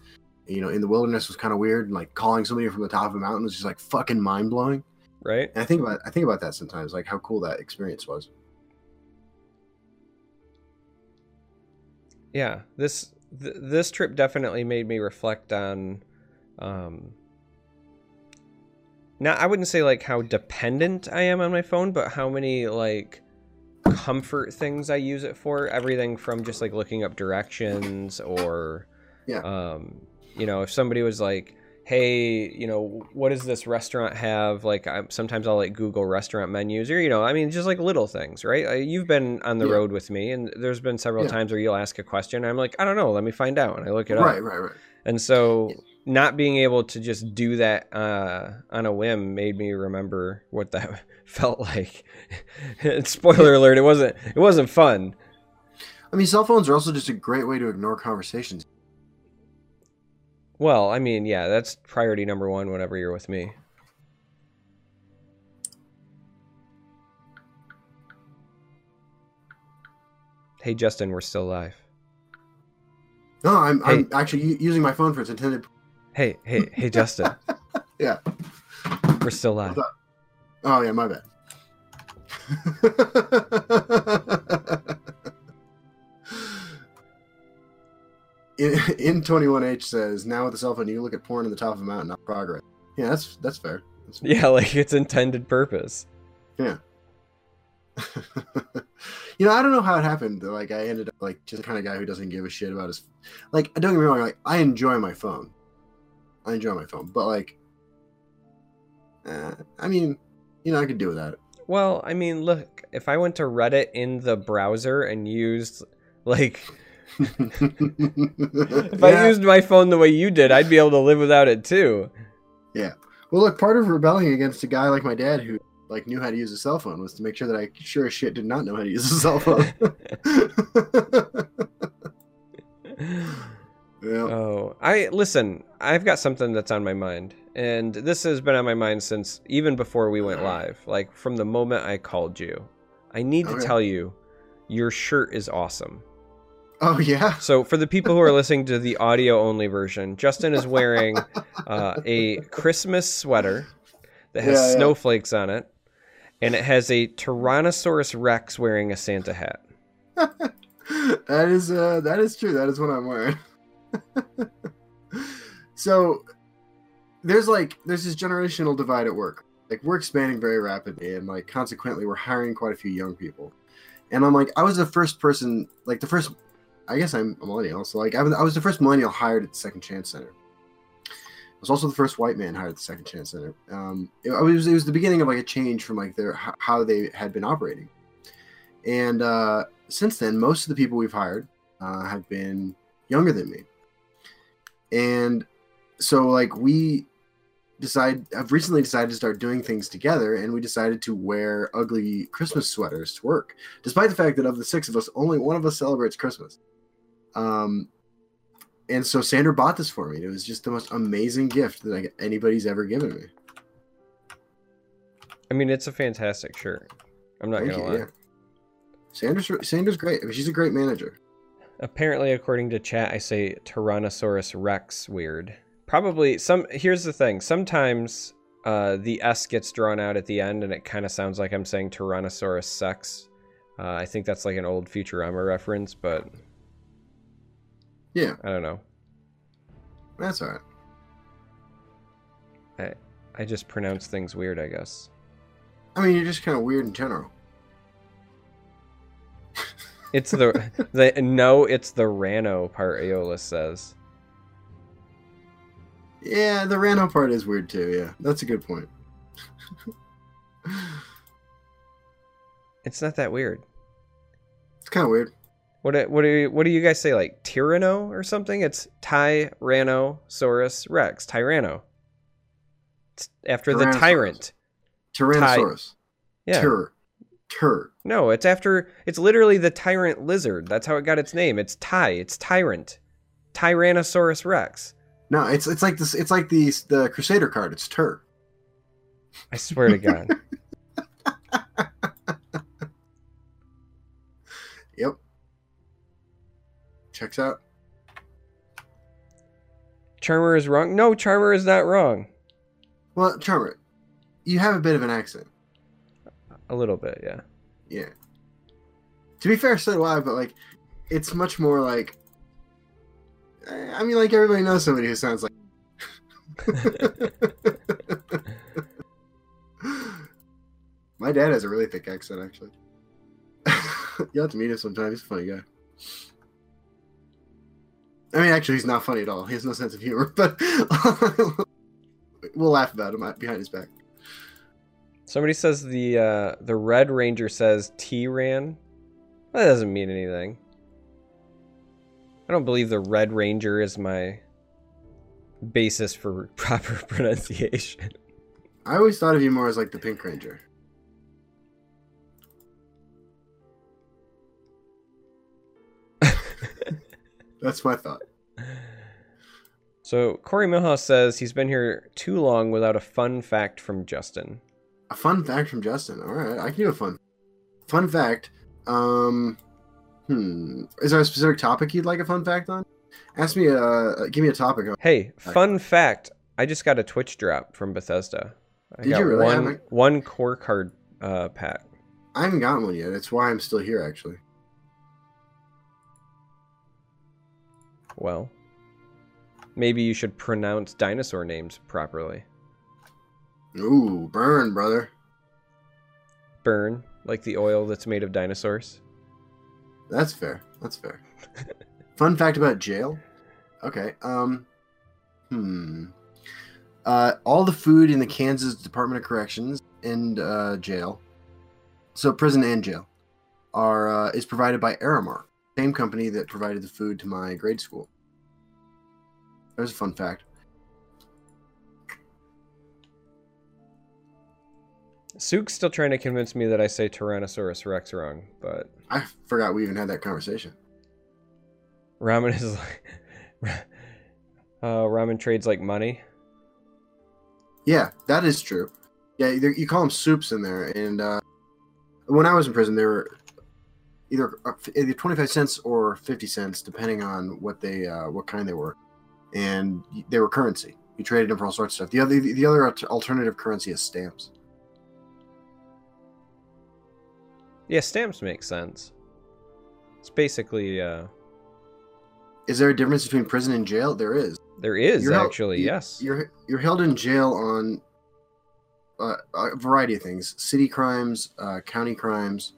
you know, in the wilderness was kind of weird, and like calling somebody from the top of a mountain was just like fucking mind blowing. Right. And I think about that sometimes, like how cool that experience was. Yeah, this trip definitely made me reflect on, now I wouldn't say like how dependent I am on my phone, but how many like comfort things I use it for. Everything from just like looking up directions, or yeah, you know, if somebody was like, hey, you know, what does this restaurant have? Like, sometimes I'll like Google restaurant menus, or, you know, I mean, just like little things, right? You've been on the road with me, and there's been several times where you'll ask a question, and I'm like, I don't know, let me find out, and I look it up. Right. And so not being able to just do that on a whim made me remember what that felt like. Spoiler alert, it wasn't fun. I mean, cell phones are also just a great way to ignore conversations. Well, I mean, yeah, that's priority number one whenever you're with me. Hey, Justin, we're still live. No, I'm actually using my phone for its intended... Hey, Justin. Yeah. We're still live. Oh, yeah, my bad. In 21H says, now with the cell phone, you look at porn on the top of a mountain, not progress. Yeah, that's fair. That's fair. Yeah, like its intended purpose. Yeah. You know, I don't know how it happened. Like, I ended up like just the kind of guy who doesn't give a shit about his... Like, don't get me wrong. Like, I enjoy my phone. But like, I mean, you know, I could do without it. Well, I mean, look, if I went to Reddit in the browser and used like... if I used my phone the way you did, I'd be able to live without it too. Yeah. Well, look, part of rebelling against a guy like my dad who like knew how to use a cell phone was to make sure that I sure as shit did not know how to use a cell phone. Yeah. Oh, listen, I've got something that's on my mind, and this has been on my mind since even before we went live, like from the moment I called you. I need to tell you, your shirt is awesome. Oh, yeah. So for the people who are listening to the audio only version, Justin is wearing a Christmas sweater that has snowflakes on it. And it has a Tyrannosaurus Rex wearing a Santa hat. That is true. That is what I'm wearing. So there's this generational divide at work. Like, we're expanding very rapidly, and like consequently we're hiring quite a few young people. And I'm like, I was the first person, like the first, I guess I'm a millennial. So like I was the first millennial hired at the Second Chance Center. I was also the first white man hired at the Second Chance Center. It was the beginning of like a change from like how they had been operating. And since then, most of the people we've hired have been younger than me. And so like I've recently decided to start doing things together, and we decided to wear ugly Christmas sweaters to work, despite the fact that of the six of us, only one of us celebrates Christmas. And so Sandra bought this for me. It was just the most amazing gift that anybody's ever given me. I mean, it's a fantastic shirt. I'm not going to lie. Yeah. Sandra's great. I mean, she's a great manager. Apparently, according to chat, I say Tyrannosaurus Rex weird. Probably here's the thing. Sometimes the S gets drawn out at the end, and it kind of sounds like I'm saying Tyrannosaurus sex. I think that's like an old Futurama reference, but... yeah. I don't know. That's all right. I just pronounce things weird, I guess. I mean, you're just kind of weird in general. It's the rano part Aeolus says. Yeah, the rano part is weird too, yeah. That's a good point. It's not that weird. It's kind of weird. What do you guys say, like Tyranno or something? It's Tyrannosaurus Rex. Tyranno. It's after the tyrant. Tyrannosaurus. Yeah. Tur. No, it's literally the tyrant lizard. That's how it got its name. It's tyrant. Tyrannosaurus Rex. No, it's like this. It's like the Crusader card. It's Tur. I swear to God. Yep. Checks out. Charmer is wrong. No, Charmer is not wrong. Well, Charmer, you have a bit of an accent. A little bit, yeah. Yeah. To be fair, so do I, but like, it's much more like. I mean, like, everybody knows somebody who sounds like. My dad has a really thick accent, actually. You'll have to meet him sometime. He's a funny guy. I mean, actually, he's not funny at all. He has no sense of humor, but we'll laugh about him behind his back. Somebody says the Red Ranger says T-Ran. That doesn't mean anything. I don't believe the Red Ranger is my basis for proper pronunciation. I always thought of you more as like the Pink Ranger. That's my thought. So Corey Milhouse says he's been here too long without a fun fact from Justin. A fun fact from Justin. All right, I can do a fun fact. Is there a specific topic you'd like a fun fact on? Ask me. Give me a topic. Hey, fun fact. I just got a Twitch drop from Bethesda. Did you really? One core card pack. I haven't gotten one yet. That's why I'm still here, actually. Well, maybe you should pronounce dinosaur names properly. Ooh, burn, brother. Burn, like the oil that's made of dinosaurs. That's fair. That's fair. Fun fact about jail. Okay. All the food in the Kansas Department of Corrections and jail, so prison and jail, is provided by Aramark. Same company that provided the food to my grade school. There's a fun fact. Sook's still trying to convince me that I say Tyrannosaurus Rex wrong, but... I forgot we even had that conversation. Ramen is like... ramen trades like money. Yeah, that is true. Yeah, you call them soups in there. And when I was in prison, they were either 25 cents or 50 cents, depending on what they what kind they were. And they were currency. You traded them for all sorts of stuff. The other alternative currency is stamps. Yeah, stamps make sense. It's basically... Is there a difference between prison and jail? There is. There is, yes. You're held in jail on a variety of things. City crimes, county crimes,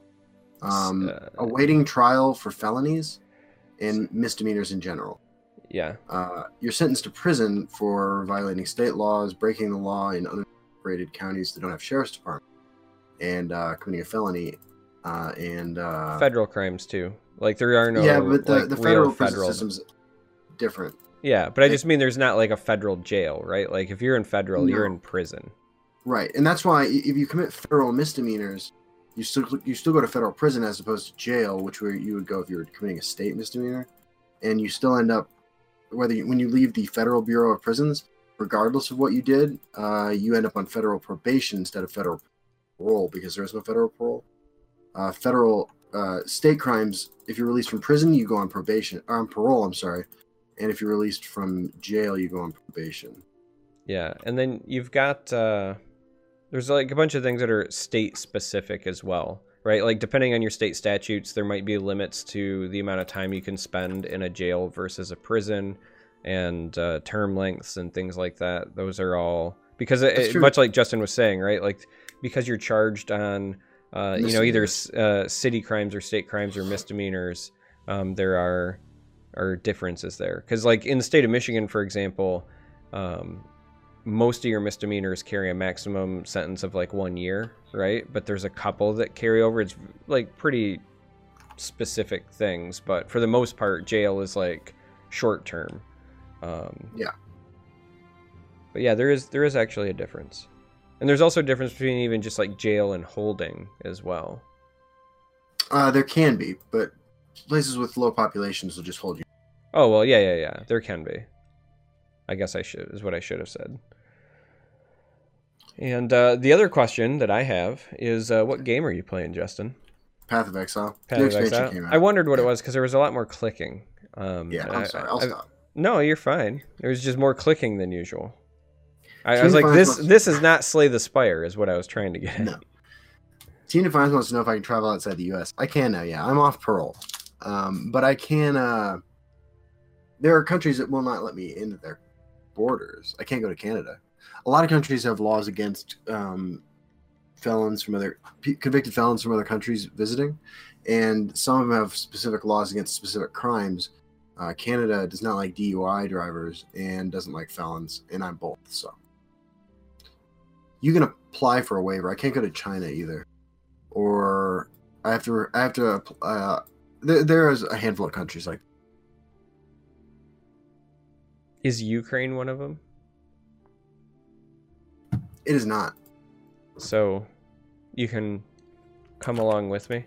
awaiting trial for felonies, and misdemeanors in general. Yeah. You're sentenced to prison for violating state laws, breaking the law in underrated counties that don't have sheriff's department, and committing a felony. Federal crimes, too. Like, there are no... Yeah, but the federal prison system's different. Yeah, but I just mean there's not, like, a federal jail, right? Like, if you're in federal, you're in prison. Right, and that's why if you commit federal misdemeanors, you still go to federal prison as opposed to jail, which where you would go if you were committing a state misdemeanor. And you still end up, when you leave the Federal Bureau of Prisons, regardless of what you did, you end up on federal probation instead of federal parole, because there is no federal parole. State crimes, if you're released from prison, you go on parole, I'm sorry. And if you're released from jail, you go on probation. Yeah, and then you've got, there's like a bunch of things that are state-specific as well, right? Like, depending on your state statutes, there might be limits to the amount of time you can spend in a jail versus a prison, and term lengths and things like that. Those are all, because much like Justin was saying, right? Like, because you're charged on... either city crimes or state crimes or misdemeanors, there are differences there. Because, like, in the state of Michigan, for example, most of your misdemeanors carry a maximum sentence of, like, 1 year, right? But there's a couple that carry over. It's, like, pretty specific things. But for the most part, jail is, like, short term. Yeah. But, yeah, there is actually a difference. And there's also a difference between even just like jail and holding as well. There can be, but places with low populations will just hold you. Oh, well, yeah. There can be. I guess is what I should have said. And the other question that I have is, what game are you playing, Justin? Path of Exile. Path of Exile. Came out. I wondered what it was because there was a lot more clicking. Yeah, I'm sorry. I'll stop. No, you're fine. There was just more clicking than usual. I was like, this is not Slay the Spire, is what I was trying to get at. No. Team Defiance wants to know if I can travel outside the U.S. I can now, yeah. I'm off parole. But I can... there are countries that will not let me into their borders. I can't go to Canada. A lot of countries have laws against convicted felons from other countries visiting. And some of them have specific laws against specific crimes. Canada does not like DUI drivers and doesn't like felons, and I'm both, so... You can apply for a waiver. I can't go to China either, or I have to. There is a handful of countries like. Is Ukraine one of them? It is not. So, you can come along with me.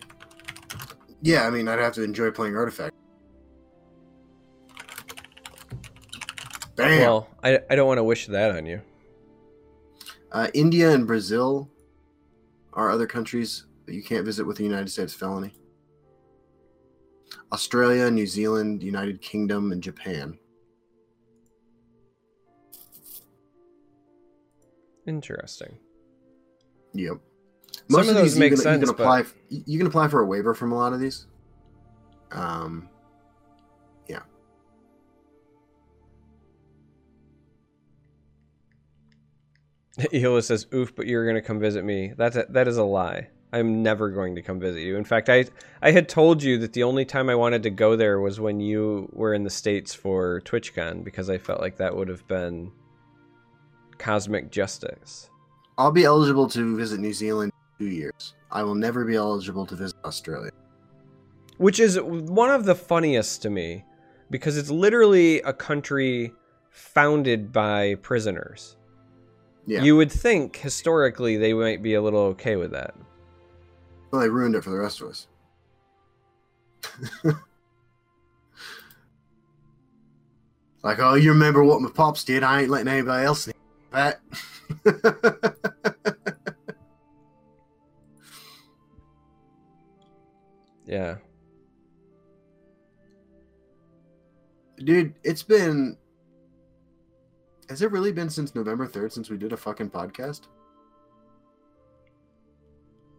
Yeah, I mean, I'd have to enjoy playing Artifact. Damn. Well, I don't want to wish that on you. India and Brazil are other countries that you can't visit with a United States felony. Australia, New Zealand, United Kingdom, and Japan. Interesting. Yep. Most of those make sense. You can apply for a waiver from a lot of these. Yeah. Hila says, oof, but you're going to come visit me. That is a lie. I'm never going to come visit you. In fact, I had told you that the only time I wanted to go there was when you were in the States for TwitchCon, because I felt like that would have been cosmic justice. I'll be eligible to visit New Zealand in 2 years. I will never be eligible to visit Australia. Which is one of the funniest to me, because it's literally a country founded by prisoners. Yeah. You would think, historically, they might be a little okay with that. Well, they ruined it for the rest of us. Like, oh, you remember what my pops did? I ain't letting anybody else do that. Yeah. Dude, it's been... Has it really been since November 3rd since we did a fucking podcast?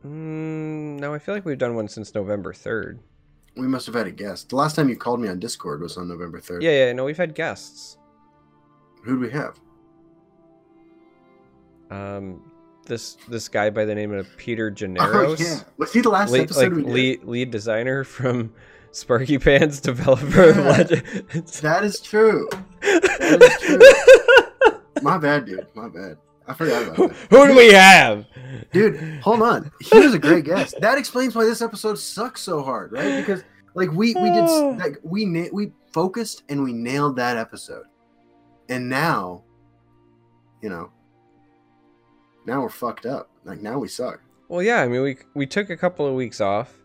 No, I feel like we've done one since November 3rd. We must have had a guest. The last time you called me on Discord was on November 3rd. Yeah, no, we've had guests. Who'd we have? This guy by the name of Peter Generos. Oh, yeah. Was he the last episode we did? Lead designer from Sparky Pants, developer of Legends. That is true. My bad, dude. My bad. I forgot about that. Who do we have? Dude, hold on. He was a great guest. That explains why this episode sucks so hard, right? Because like we focused and we nailed that episode. And now, you know, now we're fucked up. Like now we suck. Well, yeah, I mean we took a couple of weeks off.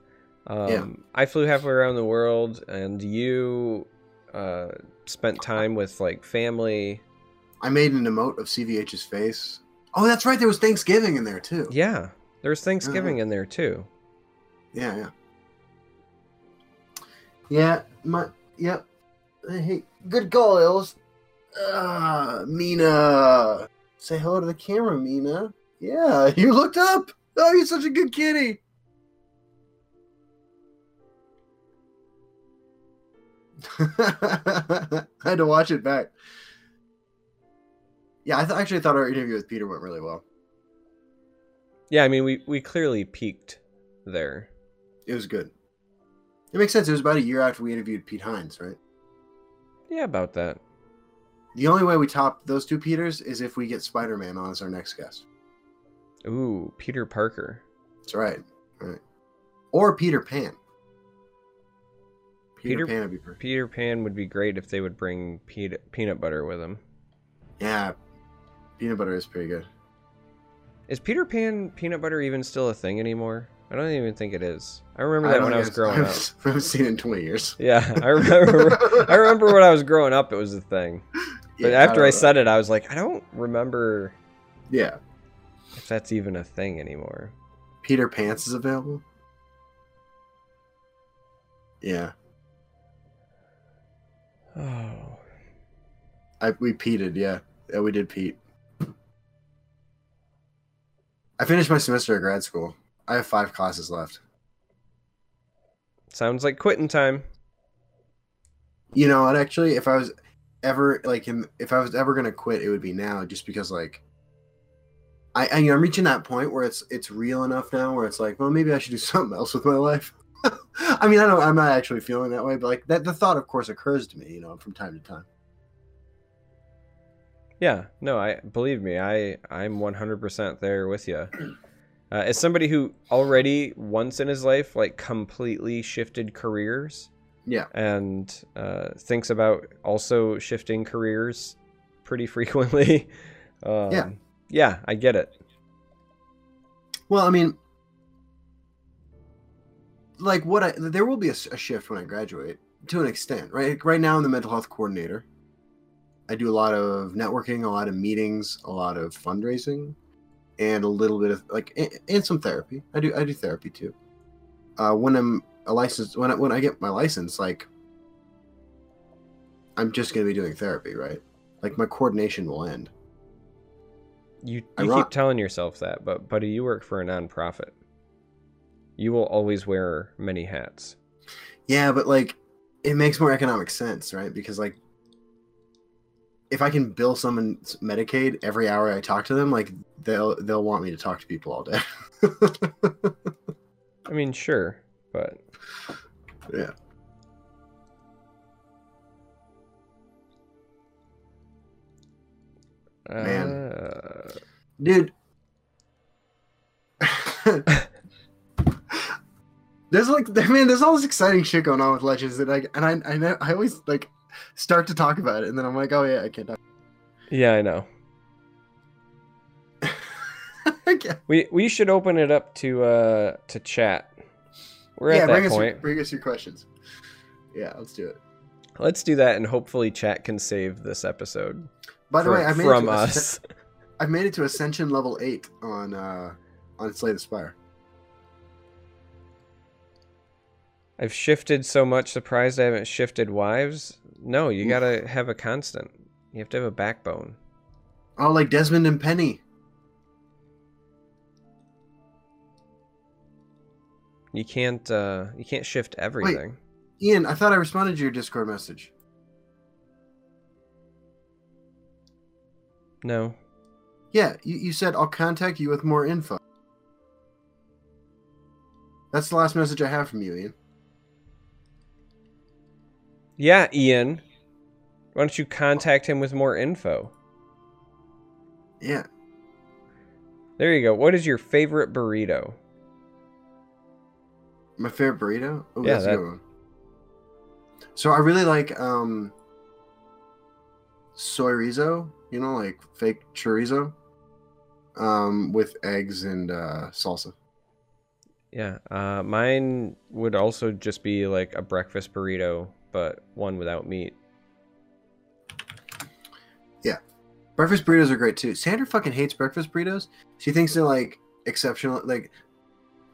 I flew halfway around the world and you spent time with like family. I made an emote of CVH's face. Oh, that's right. There was Thanksgiving in there, too. Yeah. There's Thanksgiving in there, too. Yeah. Yeah. Hey, good goal, Ills. Mina. Say hello to the camera, Mina. Yeah, you looked up. Oh, you're such a good kitty. I had to watch it back. Yeah, I actually thought our interview with Peter went really well. Yeah, I mean, we clearly peaked there. It was good. It makes sense. It was about a year after we interviewed Pete Hines, right? Yeah, about that. The only way we top those two Peters is if we get Spider-Man on as our next guest. Ooh, Peter Parker. That's right. All right. Or Peter Pan. Peter Pan would be perfect. Peter Pan would be great if they would bring peanut butter with him. Yeah. Peanut butter is pretty good. Is Peter Pan peanut butter even still a thing anymore? I don't even think it is. I remember that when I was growing up. I haven't seen it in 20 years. Yeah, I remember. I remember when I was growing up, it was a thing. But yeah, after I said it, I was like, I don't remember. Yeah. If that's even a thing anymore. Peter Pants is available. Yeah. Oh. We peated, yeah. Yeah, we did Pete. I finished my semester at grad school. I have 5 classes left. Sounds like quitting time. You know, and actually, if I was ever gonna quit, it would be now, just because like, I'm reaching that point where it's real enough now, where it's like, well, maybe I should do something else with my life. I mean, I'm not actually feeling that way, but like the thought, of course, occurs to me, you know, from time to time. Yeah, no, I'm 100% there with you. As somebody who already once in his life, like, completely shifted careers. Yeah. And thinks about also shifting careers pretty frequently. Yeah. Yeah, I get it. Well, I mean, like, there will be a shift when I graduate, to an extent, right? Right now I'm the mental health coordinator. I do a lot of networking, a lot of meetings, a lot of fundraising, and a little bit of and some therapy. I do therapy too. When I get my license, like I'm just gonna be doing therapy, right? Like my coordination will end. You keep telling yourself that, but buddy, you work for a nonprofit. You will always wear many hats. Yeah, but like it makes more economic sense, right? Because like, if I can bill someone's Medicaid every hour I talk to them, like they'll want me to talk to people all day. I mean, sure, but yeah. Man, dude, there's all this exciting shit going on with Legends that I always like. Start to talk about it, and then I'm like, oh yeah, I can't talk. Yeah, I know. We should open it up to chat. We're at that point. Bring us your questions. Yeah, let's do it. Let's do that, and hopefully chat can save this episode. By the way, I've made it to Ascension level 8 on Slay the Spire. I've shifted so much. Surprised I haven't shifted wives. No, you gotta have a constant. You have to have a backbone. Oh, like Desmond and Penny. You can't shift everything. Wait, Ian, I thought I responded to your Discord message. No. Yeah, you said I'll contact you with more info. That's the last message I have from you, Ian. Yeah, Ian. Why don't you contact him with more info? Yeah. There you go. What is your favorite burrito? My favorite burrito? Oh, yeah, that's a good one. So I really like soy rizo, you know, like fake chorizo, with eggs and salsa. Yeah, mine would also just be like a breakfast burrito, but one without meat. Yeah, breakfast burritos are great too. Sandra fucking hates breakfast burritos. She thinks they're like exceptional, like.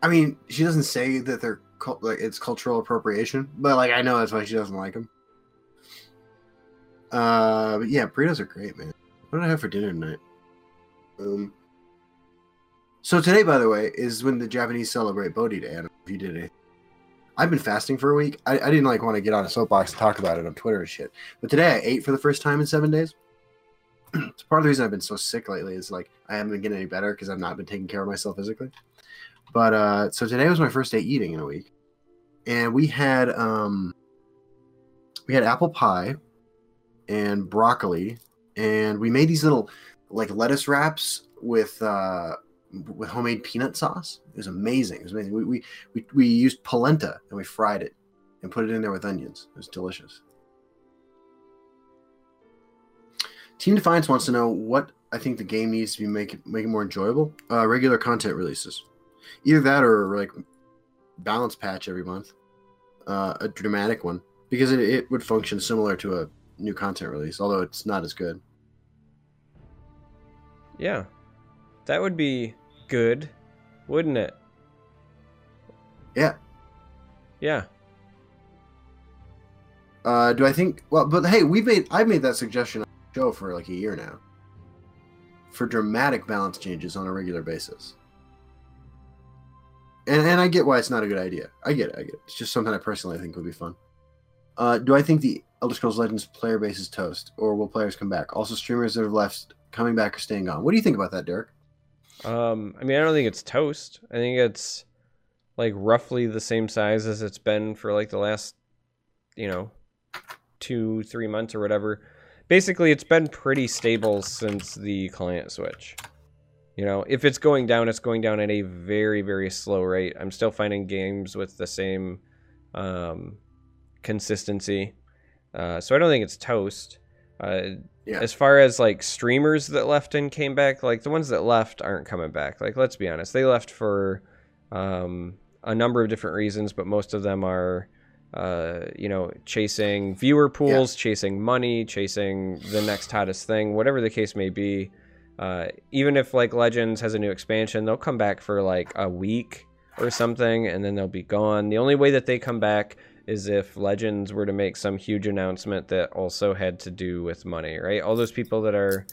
I mean, she doesn't say that they're like it's cultural appropriation, but like I know that's why she doesn't like them. But yeah, burritos are great, man. What did I have for dinner tonight? So today, by the way, is when the Japanese celebrate Bodhi Day. I don't know if you did anything. I've been fasting for a week. I didn't like want to get on a soapbox and talk about it on Twitter and shit. But today I ate for the first time in 7 days. It's part of the reason I've been so sick lately is like I haven't been getting any better because I've not been taking care of myself physically. But, so today was my first day eating in a week, and we had apple pie and broccoli, and we made these little, like, lettuce wraps with homemade peanut sauce. It was amazing. It was amazing. We used polenta, and we fried it and put it in there with onions. It was delicious. Team Defiance wants to know what I think the game needs to be make it more enjoyable. Regular content releases. Either that or like balance patch every month, a dramatic one, because it would function similar to a new content release, although it's not as good. Yeah, that would be good, wouldn't it? Yeah. Yeah. Do I think? Well, but hey, I've made that suggestion on the show for like a year now. For dramatic balance changes on a regular basis. And I get why it's not a good idea. I get it. It's just something I personally think would be fun. Do I think the Elder Scrolls Legends player base is toast, or will players come back? Also, streamers that have left coming back or staying gone. What do you think about that, Derek? I mean, I don't think it's toast. I think it's like roughly the same size as it's been for like the last, 2-3 months or whatever. Basically, it's been pretty stable since the client switch. You know, if it's going down, it's going down at a very, very slow rate. I'm still finding games with the same consistency. So I don't think it's toast. Yeah. As far as, like, streamers that left and came back, like, the ones that left aren't coming back. Like, let's be honest. They left for a number of different reasons, but most of them are, chasing viewer pools, chasing money, chasing the next hottest thing, whatever the case may be. Even if like Legends has a new expansion, they'll come back for like a week or something and then they'll be gone. The only way that they come back is if Legends were to make some huge announcement that also had to do with money, right? All those people that are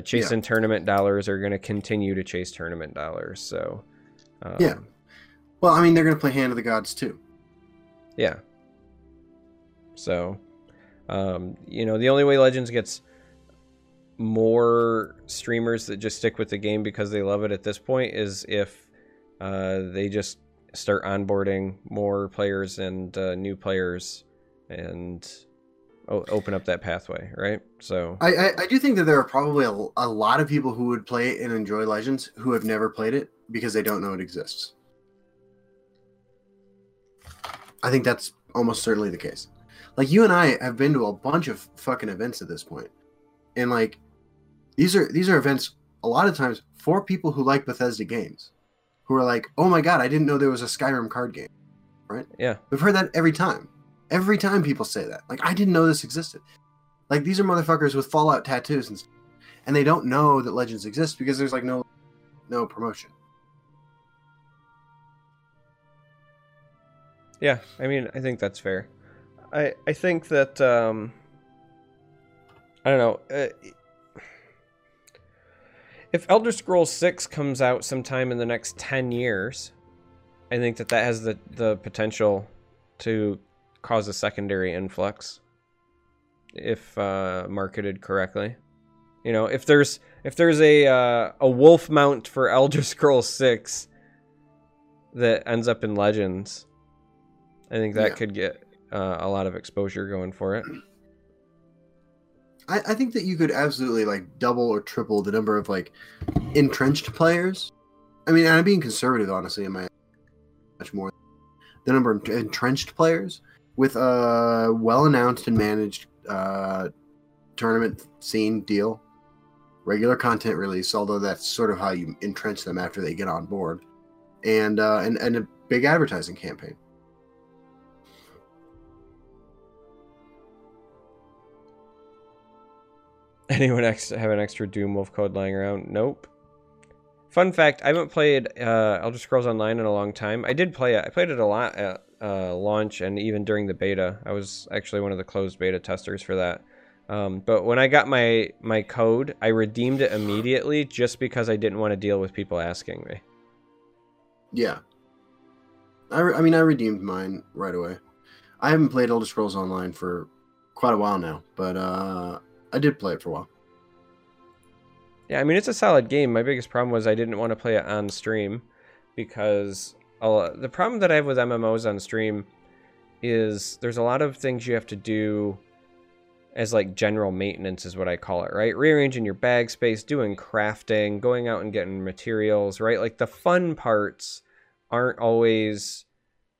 chasing tournament dollars are going to continue to chase tournament dollars. So, yeah. Well, I mean, they're going to play Hand of the Gods too. Yeah. So, the only way Legends gets more streamers that just stick with the game because they love it at this point is if they just start onboarding more players and new players and open up that pathway, right? So I do think that there are probably a lot of people who would play it and enjoy Legends who have never played it because they don't know it exists. I think that's almost certainly the case. Like, you and I have been to a bunch of fucking events at this point, and like These are events a lot of times for people who like Bethesda games, who are like, oh my God, I didn't know there was a Skyrim card game, right? Yeah. We've heard that every time. Every time people say that. Like, I didn't know this existed. Like, these are motherfuckers with Fallout tattoos and stuff. And they don't know that Legends exists because there's, like, no promotion. Yeah, I mean, I think that's fair. I think that, I don't know. If Elder Scrolls 6 comes out sometime in the next 10 years, I think that that has the potential to cause a secondary influx if marketed correctly. You know, if there's a wolf mount for Elder Scrolls 6 that ends up in Legends, I think that could get a lot of exposure going for it. I think that you could absolutely, like, double or triple the number of, like, entrenched players. I mean, I'm being conservative, honestly, in my much more the number of entrenched players with a well-announced and managed tournament scene deal, regular content release, although that's sort of how you entrench them after they get on board, and a big advertising campaign. Anyone have an extra Doom Wolf code lying around? Nope. Fun fact, I haven't played Elder Scrolls Online in a long time. I did play it. I played it a lot at launch and even during the beta. I was actually one of the closed beta testers for that. But when I got my code, I redeemed it immediately just because I didn't want to deal with people asking me. Yeah. I mean, I redeemed mine right away. I haven't played Elder Scrolls Online for quite a while now, but... I did play it for a while. Yeah, I mean, it's a solid game. My biggest problem was I didn't want to play it on stream because the problem that I have with MMOs on stream is there's a lot of things you have to do as, like, general maintenance is what I call it, right? Rearranging your bag space, doing crafting, going out and getting materials, right? Like, the fun parts aren't always,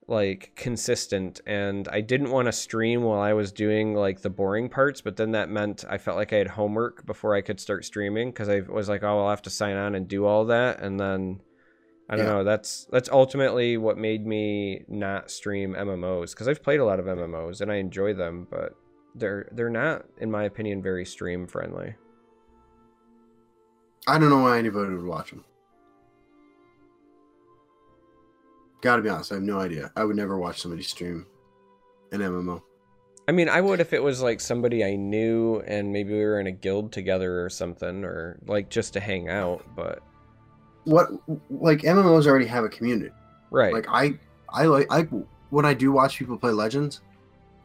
like, consistent, and I didn't want to stream while I was doing, like, the boring parts, but then that meant I felt like I had homework before I could start streaming because I was like, oh, I'll have to sign on and do all that, and then I don't know. That's ultimately what made me not stream MMOs, because I've played a lot of MMOs and I enjoy them, but they're not, in my opinion, very stream friendly. I don't know why anybody would watch them. Gotta be honest, I have no idea. I would never watch somebody stream an MMO. I mean, I would if it was, like, somebody I knew and maybe we were in a guild together or something, or, like, just to hang out, but... Like, MMOs already have a community. Right. Like, I when I do watch people play Legends,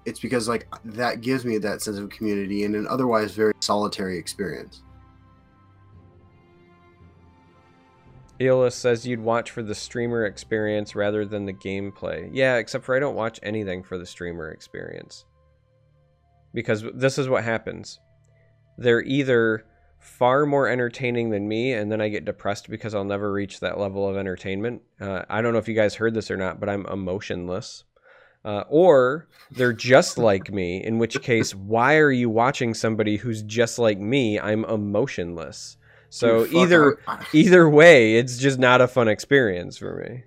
it's because, like, that gives me that sense of community and an otherwise very solitary experience. Eola says you'd watch for the streamer experience rather than the gameplay. Yeah, except for I don't watch anything for the streamer experience. Because this is what happens. They're either far more entertaining than me, and then I get depressed because I'll never reach that level of entertainment. I don't know if you guys heard this or not, but I'm emotionless. Or they're just like me, in which case, why are you watching somebody who's just like me? I'm emotionless. So either way, it's just not a fun experience for me.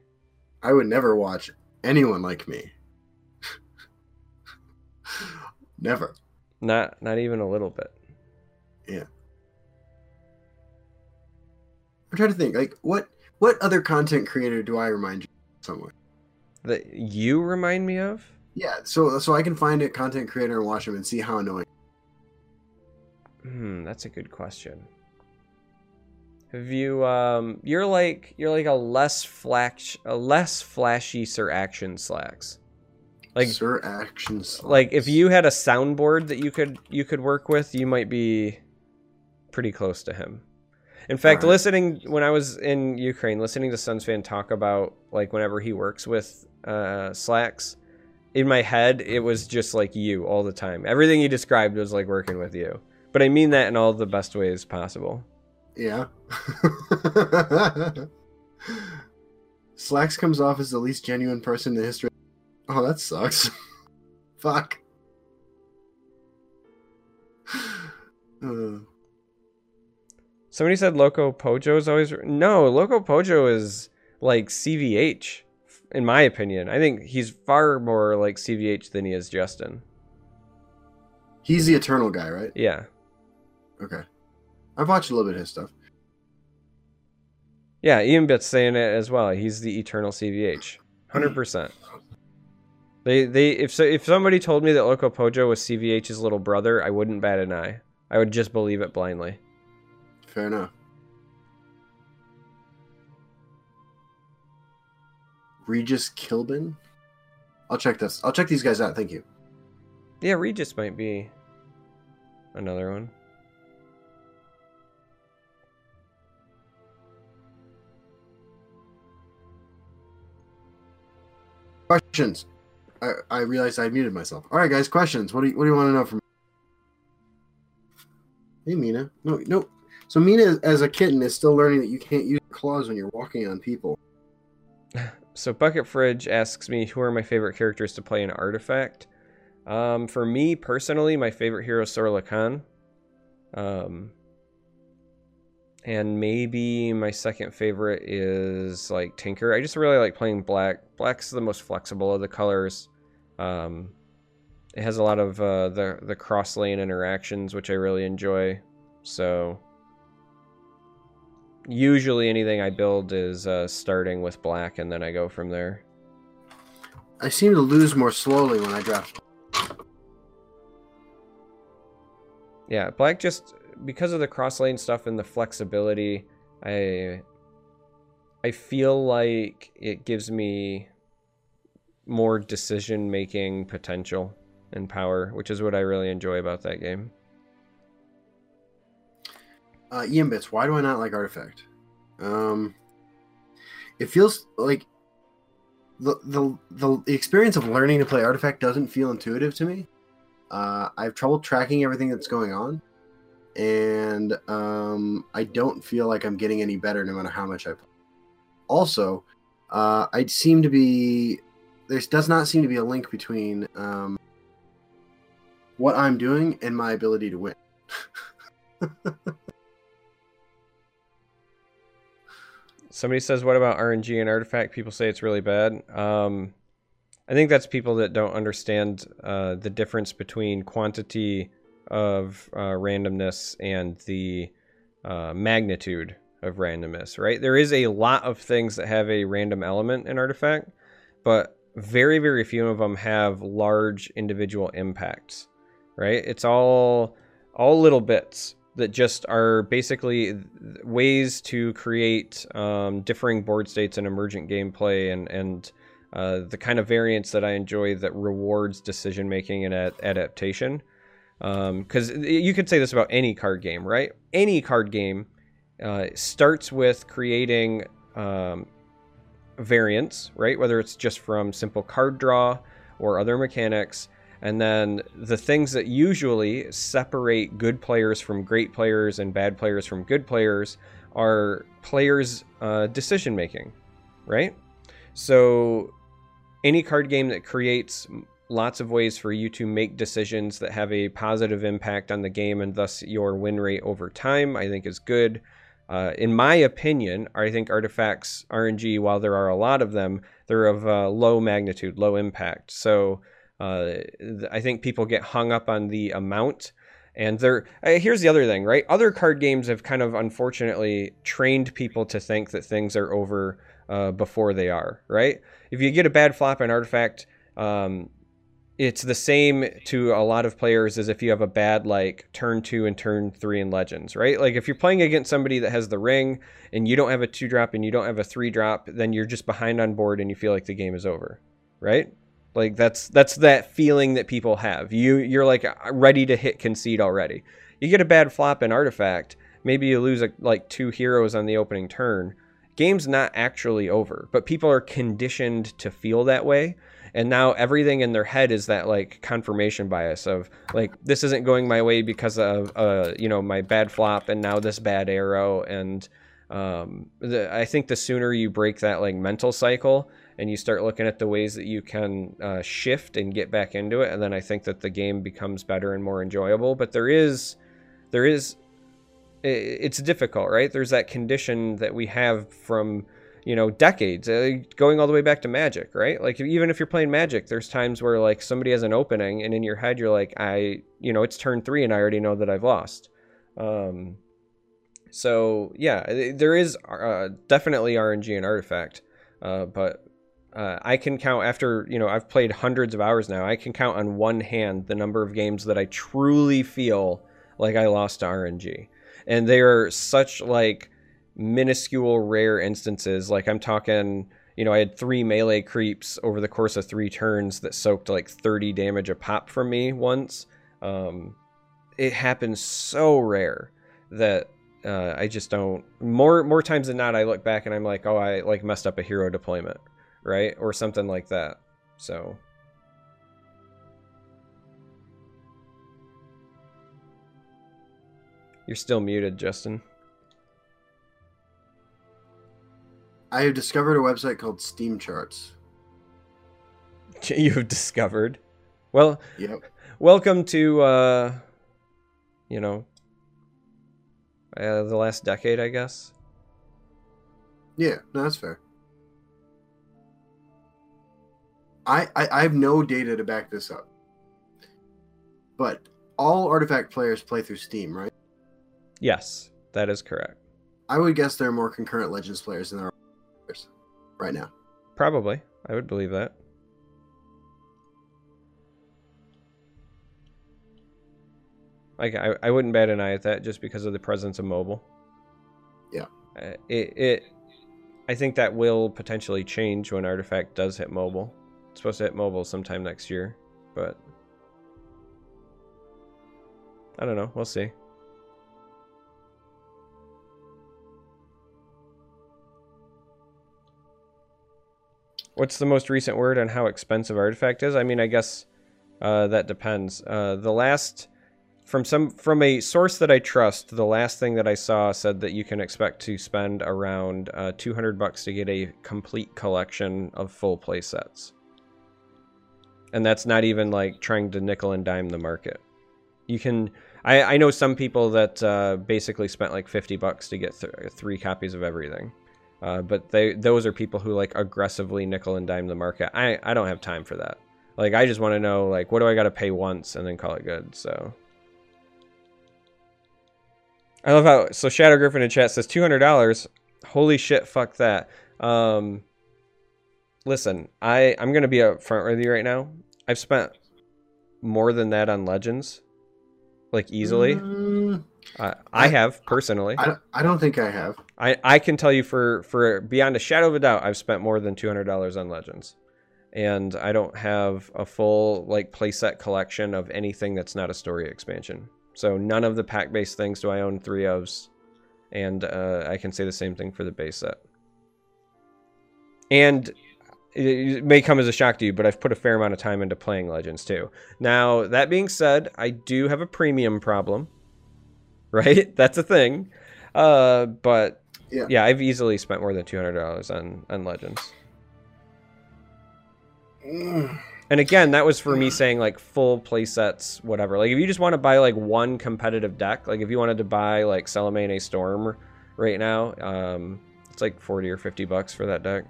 I would never watch anyone like me. Never. Not even a little bit. Yeah. I'm trying to think, like, what other content creator do I remind you of somewhere? That you remind me of? Yeah, so I can find a content creator and watch him and see how annoying. That's a good question. Have you you're like a less flashy Sir Action Slacks. Like Sir Action Slacks. Like, if you had a soundboard that you could work with, you might be pretty close to him. In fact, right. Listening when I was in Ukraine, listening to Sunsfan talk about, like, whenever he works with Slacks, in my head it was just like you all the time. Everything you described was like working with you. But I mean that in all the best ways possible. Yeah. Slacks comes off as the least genuine person in the history. Oh, that sucks. Fuck. Somebody said Loco Pojo is always... No, Loco Pojo is like CVH in my opinion. I think he's far more like CVH than he is Justin. He's the Eternal guy, right? Yeah. Okay. I've watched a little bit of his stuff. Yeah, Ian Bitt's saying it as well. He's the Eternal CVH. 100%. If somebody told me that Loco Pojo was CVH's little brother, I wouldn't bat an eye. I would just believe it blindly. Fair enough. Regis Kilbin? I'll check this. I'll check these guys out. Thank you. Yeah, Regis might be another one. Questions. I realized I muted myself. All right, guys. Questions. What do you want to know from? Hey, Mina. No. So Mina, as a kitten, is still learning that you can't use claws when you're walking on people. So Bucket Fridge asks me, who are my favorite characters to play in Artifact? For me personally, my favorite hero is Sorla Khan. And maybe my second favorite is like Tinker. I just really like playing black. Black's the most flexible of the colors. It has a lot of the cross lane interactions, which I really enjoy. So usually anything I build is starting with black, and then I go from there. I seem to lose more slowly when I draft. Yeah, black just... because of the cross lane stuff and the flexibility, I feel like it gives me more decision making potential and power, which is what I really enjoy about that game. Ian Bits, why do I not like Artifact? It feels like the experience of learning to play Artifact doesn't feel intuitive to me. I have trouble tracking everything that's going on. And I don't feel like I'm getting any better no matter how much I play. Also, there does not seem to be a link between what I'm doing and my ability to win. Somebody says, what about RNG and Artifact? People say it's really bad. I think that's people that don't understand the difference between quantity of randomness and the magnitude of randomness, right? There is a lot of things that have a random element in Artifact, but very, very few of them have large individual impacts, right? It's all little bits that just are basically ways to create differing board states and emergent gameplay and the kind of variance that I enjoy that rewards decision-making and adaptation. Because you could say this about any card game, right? Any card game starts with creating variants, right? Whether it's just from simple card draw or other mechanics. And then the things that usually separate good players from great players and bad players from good players are players' decision making, right? So any card game that creates lots of ways for you to make decisions that have a positive impact on the game and thus your win rate over time, I think is good. In my opinion, I think Artifact's RNG, while there are a lot of them, they're of low magnitude, low impact. So I think people get hung up on the amount. And here's the other thing, right? Other card games have kind of unfortunately trained people to think that things are over before they are, right? If you get a bad flop in Artifact, it's the same to a lot of players as if you have a bad, like, turn 2 and turn 3 in Legends, right? Like, if you're playing against somebody that has the ring and you don't have a 2-drop and you don't have a 3-drop, then you're just behind on board and you feel like the game is over, right? Like, that's that feeling that people have. You're like, ready to hit concede already. You get a bad flop in Artifact, maybe you lose, like, 2 heroes on the opening turn. Game's not actually over, but people are conditioned to feel that way. And now everything in their head is that, like, confirmation bias of, like, this isn't going my way because of, you know, my bad flop and now this bad arrow. And I think the sooner you break that, like, mental cycle and you start looking at the ways that you can shift and get back into it, and then I think that the game becomes better and more enjoyable. But it's difficult, right? There's that condition that we have from... you know, decades, going all the way back to Magic, right? Like, even if you're playing Magic, there's times where, like, somebody has an opening, and in your head, you're like, it's turn 3, and I already know that I've lost. So, yeah, there is definitely RNG in Artifact, but I can count after, I've played hundreds of hours now, I can count on one hand the number of games that I truly feel like I lost to RNG. And they are such, like, minuscule rare instances. Like, I'm talking, I had 3 melee creeps over the course of 3 turns that soaked, like, 30 damage a pop from me once. It happens so rare that... I just don't. More times than not, I look back and I'm like, oh, I like messed up a hero deployment, right, or something like that. So. You're still muted, Justin. I have discovered a website called Steam Charts. You have discovered. Well. Yep. Welcome to. The last decade, I guess. Yeah, no, that's fair. I have no data to back this up. But all Artifact players play through Steam, right? Yes, that is correct. I would guess there are more concurrent Legends players than there are players right now. Probably. I would believe that. Like, I wouldn't bat an eye at that just because of the presence of mobile. Yeah. I think that will potentially change when Artifact does hit mobile. It's supposed to hit mobile sometime next year, but... I don't know. We'll see. What's the most recent word on how expensive Artifact is? I mean, I guess that depends. The last... From a source that I trust, the last thing that I saw said that you can expect to spend around $200 to get a complete collection of full play sets. And that's not even like trying to nickel and dime the market. You can, I know some people that basically spent like $50 to get 3 copies of everything. But those are people who like aggressively nickel and dime the market. I don't have time for that. Like, I just want to know, like, what do I got to pay once and then call it good, so... I love how, so Shadow Griffin in chat says $200. Holy shit, fuck that. Listen, I'm going to be up front with you right now. I've spent more than that on Legends. Like, easily. I have, personally. I don't think I have. I can tell you for beyond a shadow of a doubt, I've spent more than $200 on Legends. And I don't have a full, like, playset collection of anything that's not a story expansion. So none of the pack-based things do I own 3 ofs, and I can say the same thing for the base set. And it may come as a shock to you, but I've put a fair amount of time into playing Legends too. Now, that being said, I do have a premium problem, right? That's a thing. But yeah, I've easily spent more than $200 on Legends. And again, that was for me saying, like, full playsets, whatever. Like, if you just want to buy, like, one competitive deck, like, if you wanted to buy, like, Celemane A Storm right now, it's like $40 or $50 for that deck.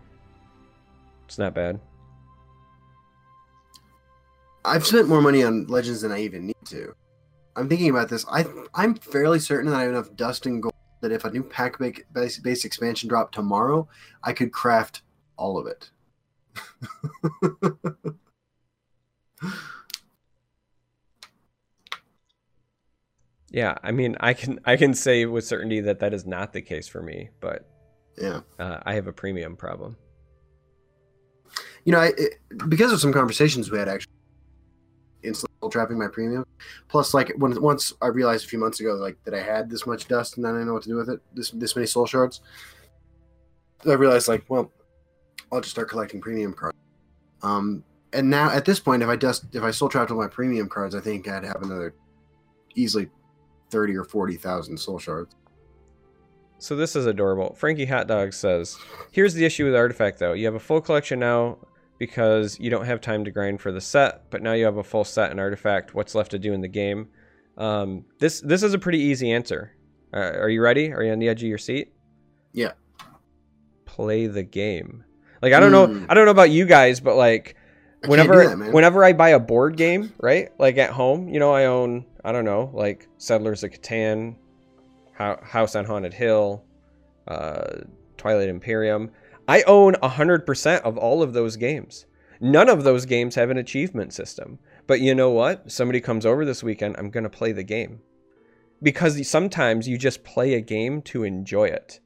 It's not bad. I've spent more money on Legends than I even need to. I'm thinking about this. I'm fairly certain that I have enough dust and gold that if a new pack-based expansion dropped tomorrow, I could craft all of it. Yeah, I mean, I can say with certainty that that is not the case for me, but yeah, I have a premium problem. You know, because of some conversations we had, actually, instantly trapping my premium. Plus, like, once I realized a few months ago, like, that I had this much dust and I didn't know what to do with it, this many soul shards. I realized, like, well, I'll just start collecting premium cards. And now, at this point, if I soul trapped all my premium cards, I think I'd have another easily 30 or 40,000 soul shards. So this is adorable. Frankie Hot Dog says, "Here's the issue with Artifact, though. You have a full collection now because you don't have time to grind for the set, but now you have a full set in Artifact. What's left to do in the game?" This is a pretty easy answer. Are you ready? Are you on the edge of your seat? Yeah. play the game. Like, I don't know. I don't know about you guys, but like whenever I buy a board game, right? Like at home, you know, I own, I don't know, like Settlers of Catan, House on Haunted Hill, Twilight Imperium. I own 100% of all of those games. None of those games have an achievement system. But you know what? Somebody comes over this weekend, I'm going to play the game. Because sometimes you just play a game to enjoy it.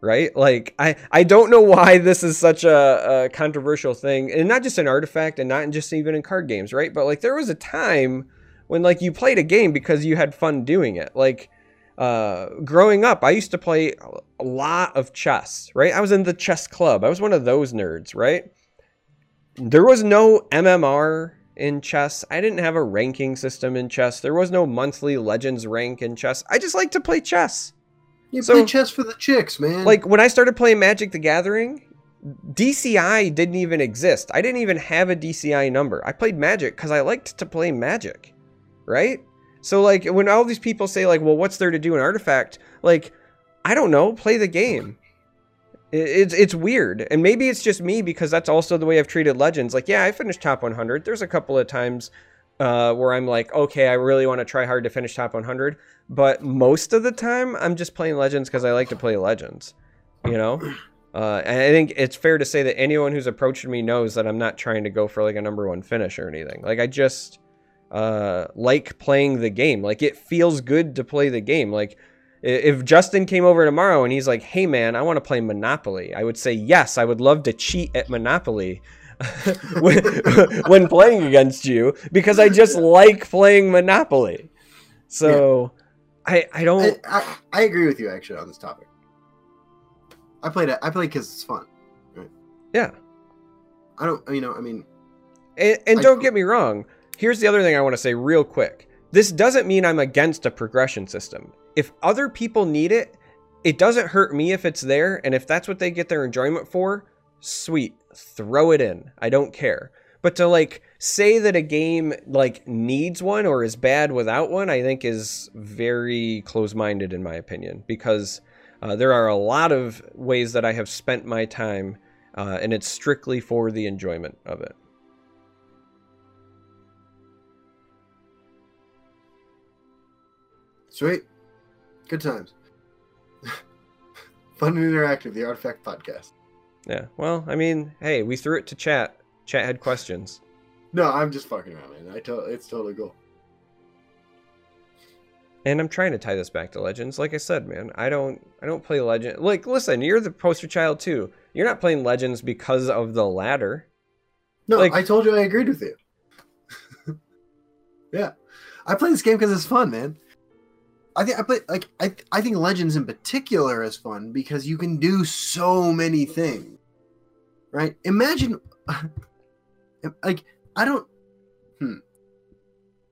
Right? Like, I don't know why this is such a controversial thing. And not just in Artifact and not just even in card games, right? But, like, there was a time when, like, you played a game because you had fun doing it. Like, growing up, I used to play a lot of chess, right? I was in the chess club. I was one of those nerds, right? There was no MMR in chess. I didn't have a ranking system in chess. There was no monthly Legends rank in chess. I just like to play chess. You play chess for the chicks, man. Like, when I started playing Magic the Gathering, DCI didn't even exist. I didn't even have a DCI number. I played Magic because I liked to play Magic, right? So, like, when all these people say, like, well, what's there to do in Artifact? Like, I don't know. Play the game. It's weird. And maybe it's just me because that's also the way I've treated Legends. Like, yeah, I finished top 100. There's a couple of times where I'm like, okay, I really want to try hard to finish top 100. But most of the time, I'm just playing Legends because I like to play Legends, you know? And I think it's fair to say that anyone who's approached me knows that I'm not trying to go for, like, a #1 finish or anything. Like, I just like playing the game. Like, it feels good to play the game. Like, if Justin came over tomorrow and he's like, hey, man, I want to play Monopoly, I would say, yes, I would love to cheat at Monopoly when playing against you because I just like playing Monopoly. So yeah. I agree with you, actually, on this topic. I play because it's fun. Right? Yeah. I don't, you know, I mean. And don't get me wrong. Here's the other thing I want to say real quick. This doesn't mean I'm against a progression system. If other people need it, it doesn't hurt me if it's there. And if that's what they get their enjoyment for, sweet, throw it in. I don't care. But to, like, say that a game, like, needs one or is bad without one, I think is very close-minded, in my opinion, because there are a lot of ways that I have spent my time, and it's strictly for the enjoyment of it. Sweet. Good times. Fun and interactive, the Artifact Podcast. Yeah. Well, I mean, hey, we threw it to chat. Chat had questions. No, I'm just fucking around, man. It's totally cool. And I'm trying to tie this back to Legends. Like I said, man, I don't play Legends. Like, listen, you're the poster child too. You're not playing Legends because of the ladder. No, like, I told you I agreed with you. Yeah. I play this game because it's fun, man. I think Legends in particular is fun because you can do so many things, right? Imagine, like,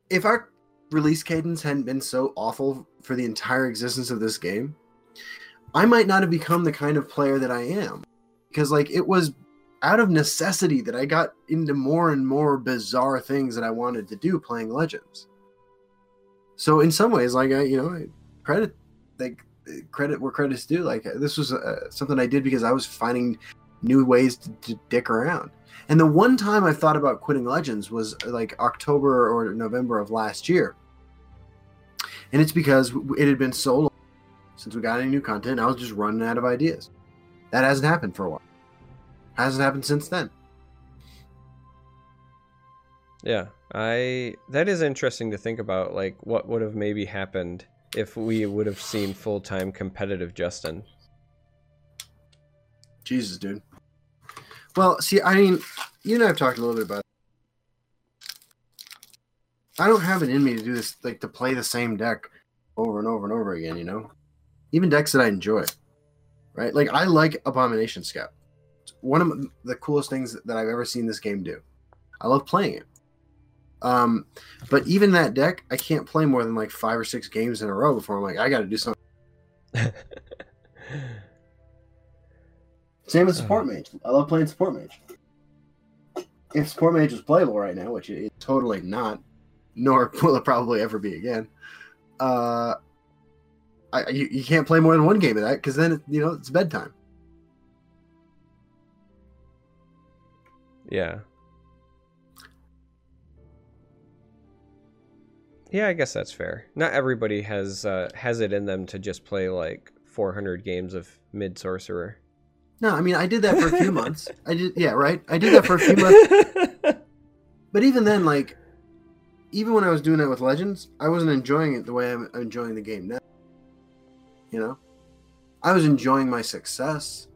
if our release cadence hadn't been so awful for the entire existence of this game, I might not have become the kind of player that I am, because, like, it was out of necessity that I got into more and more bizarre things that I wanted to do playing Legends. So in some ways, like, credit where credit's due. Like, this was something I did because I was finding new ways to dick around. And the one time I thought about quitting Legends was, like, October or November of last year. And it's because it had been so long since we got any new content. I was just running out of ideas. That hasn't happened for a while. Hasn't happened since then. Yeah. That is interesting to think about, like, what would have maybe happened if we would have seen full-time competitive Justin. Jesus, dude. Well, see, I mean, you and I have talked a little bit about it. I don't have it in me to do this, like, to play the same deck over and over and over again, you know? Even decks that I enjoy, right? Like, I like Abomination Scout. It's one of the coolest things that I've ever seen this game do. I love playing it. But even that deck, I can't play more than, like, 5 or 6 games in a row before I'm like, I got to do something. Same with support mage. I love playing support mage. If support mage is playable right now, which it's totally not, nor will it probably ever be again, you can't play more than 1 game of that because then, you know, it's bedtime. Yeah. Yeah, I guess that's fair. Not everybody has it in them to just play like 400 games of mid sorcerer. No, I mean, I did that for a few months. Yeah, right? I did that for a few months. But even then, like, even when I was doing that with Legends, I wasn't enjoying it the way I'm enjoying the game now. You know? I was enjoying my success,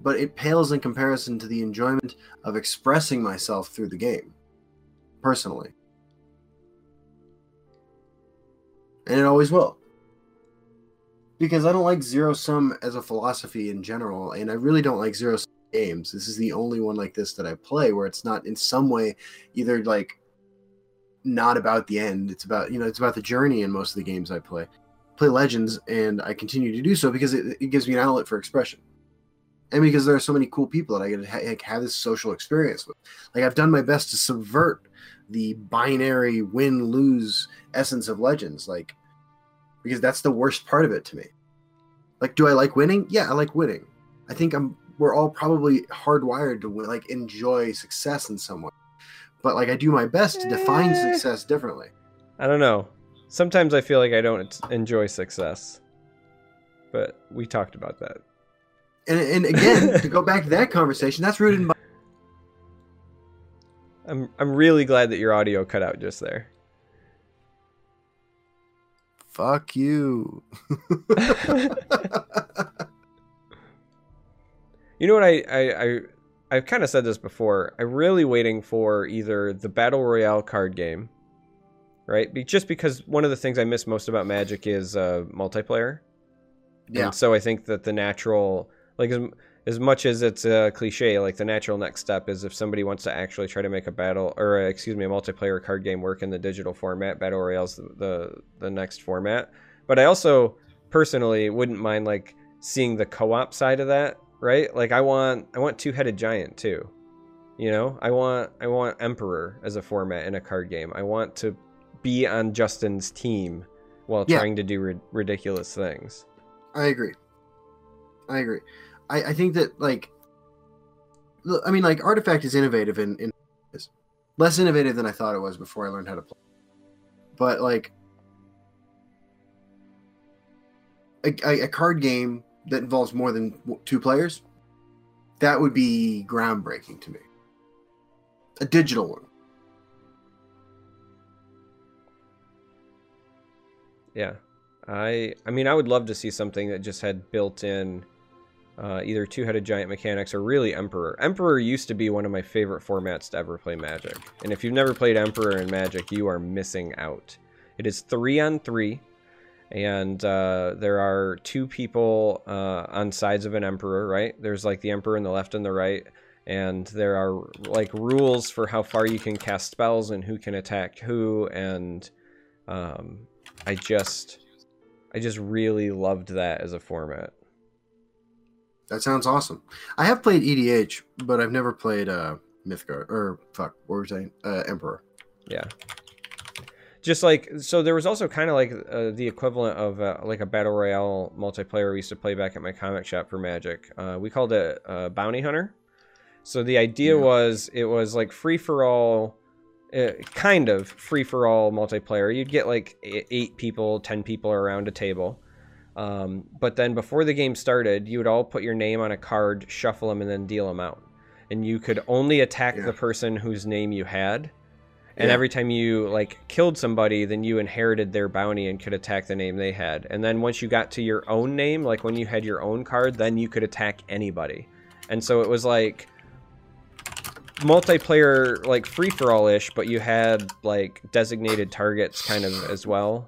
but it pales in comparison to the enjoyment of expressing myself through the game, personally. And it always will. Because I don't like zero-sum as a philosophy in general, and I really don't like zero-sum games. This is the only one like this that I play where it's not in some way either like not about the end. It's about, you know, it's about the journey in most of the games I play. I play Legends, and I continue to do so because it gives me an outlet for expression. And because there are so many cool people that I get to have this social experience with. Like, I've done my best to subvert the binary win-lose essence of Legends, like, because that's the worst part of it to me. Like, do I like winning? Yeah, I like winning. I think we're all probably hardwired to like enjoy success in some way. But like, I do my best to define success differently. I don't know. Sometimes I feel like I don't enjoy success. But we talked about that. And again, to go back to that conversation, that's rooted in my... I'm really glad that your audio cut out just there. Fuck you. You know what, I've kind of said this before. I'm really waiting for either the Battle Royale card game, right? Just because one of the things I miss most about Magic is multiplayer. Yeah. And so I think that the natural, like, as much as it's a cliche, like the natural next step is if somebody wants to actually try to make a battle, or excuse me, a multiplayer card game work in the digital format, Battle Royale's the next format. But I also personally wouldn't mind like seeing the co-op side of that, right? Like I want Two-Headed Giant too, you know. I want Emperor as a format in a card game. I want to be on Justin's team while trying to do ridiculous things. I agree. I think that, like, I mean, like, Artifact is innovative in less innovative than I thought it was before I learned how to play. But, like, a card game that involves more than two players, that would be groundbreaking to me. A digital one. Yeah. I mean, I would love to see something that just had built-in... either Two-Headed Giant mechanics or really Emperor. Emperor used to be one of my favorite formats to ever play Magic. And if you've never played Emperor in Magic, you are missing out. It is 3-on-3, and there are two people on sides of an Emperor, right? There's like the Emperor in the left and the right, and there are like rules for how far you can cast spells and who can attack who, and I just really loved that as a format. That sounds awesome. I have played EDH, but I've never played Mythgard or Emperor. Yeah. Just like, so there was also kind of like the equivalent of like a Battle Royale multiplayer we used to play back at my comic shop for Magic. We called it Bounty Hunter. So the idea was it was like free for all, kind of free for all multiplayer. You'd get like 8 people, 10 people around a table. But then before the game started, you would all put your name on a card, shuffle them, and then deal them out. And you could only attack the person whose name you had. And every time you like killed somebody, then you inherited their bounty and could attack the name they had. And then once you got to your own name, like when you had your own card, then you could attack anybody. And so it was like multiplayer, like free-for-all-ish, but you had like designated targets kind of as well.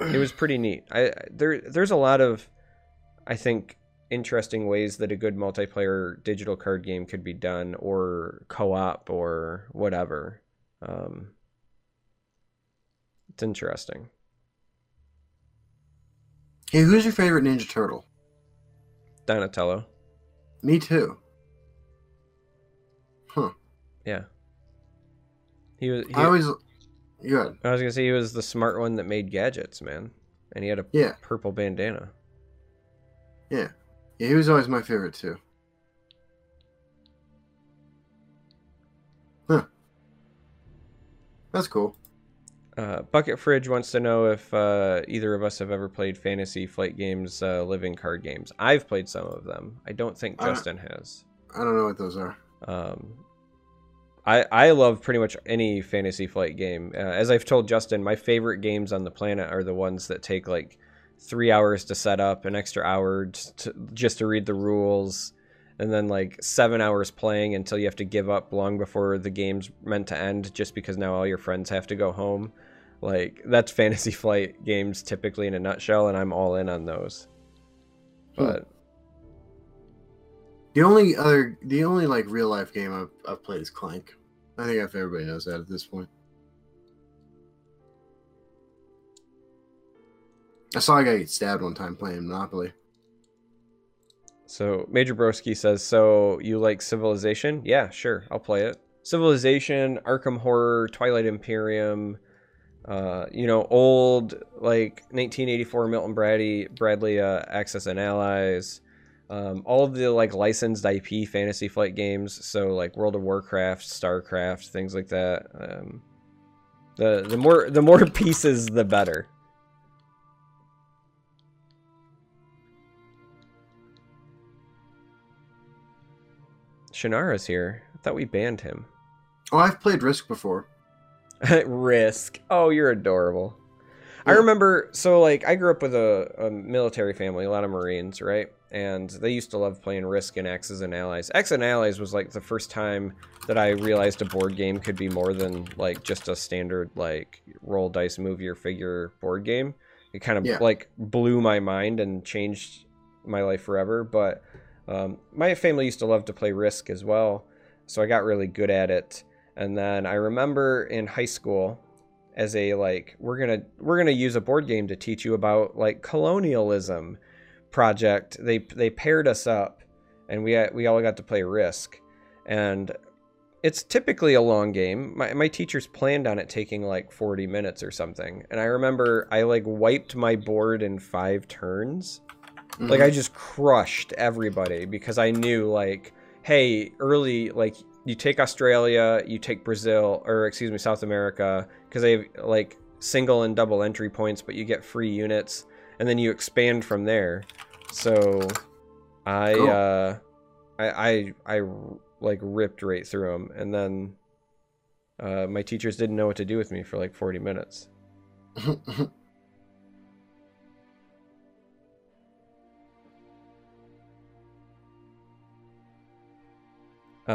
It was pretty neat. There's a lot of, I think, interesting ways that a good multiplayer digital card game could be done, or co-op, or whatever. It's interesting. Hey, who's your favorite Ninja Turtle? Donatello. Me too. Huh. Yeah. Good. I was going to say he was the smart one that made gadgets, man. And he had a purple bandana. Yeah. Yeah, he was always my favorite, too. That's cool. Bucket Fridge wants to know if either of us have ever played fantasy flight games, living card games. I've played some of them. I don't think Justin has. I don't know what those are. I love pretty much any fantasy flight game. As I've told Justin, my favorite games on the planet are the ones that take like 3 hours to set up, an extra hour just to read the rules, and then like 7 hours playing until you have to give up long before the game's meant to end just because now all your friends have to go home. Like, that's fantasy flight games typically in a nutshell, and I'm all in on those. But the only like real life game I've played is Clank. I think everybody knows that at this point. I saw a guy get stabbed one time playing Monopoly. So Major Broski says, so you like Civilization? Yeah, sure, I'll play it. Civilization, Arkham Horror, Twilight Imperium, you know, old like 1984 Milton Bradley Axis and Allies, all of the like licensed IP fantasy flight games. So like World of Warcraft, Starcraft, things like that. The more pieces, the better. Shannara's here. I thought we banned him. Oh, I've played Risk before. Risk. Oh, you're adorable. Yeah. I remember, so like I grew up with a military family, a lot of Marines, right? And they used to love playing Risk and Axis and Allies. Axis and Allies was like the first time that I realized a board game could be more than like just a standard like roll dice, move your figure board game. It kind of like blew my mind and changed my life forever, but my family used to love to play Risk as well, so I got really good at it. And then I remember in high school, as a like, we're gonna use a board game to teach you about like colonialism project. They paired us up, and we all got to play Risk, and it's typically a long game. My teachers planned on it taking like 40 minutes or something, and I remember I like wiped my board in 5 turns. Like, I just crushed everybody because I knew, like, hey, early, like, you take Australia, you take Brazil, or excuse me, South America, because they have, like, single and double entry points, but you get free units, and then you expand from there. So cool. I like, ripped right through them, and then my teachers didn't know what to do with me for, like, 40 minutes.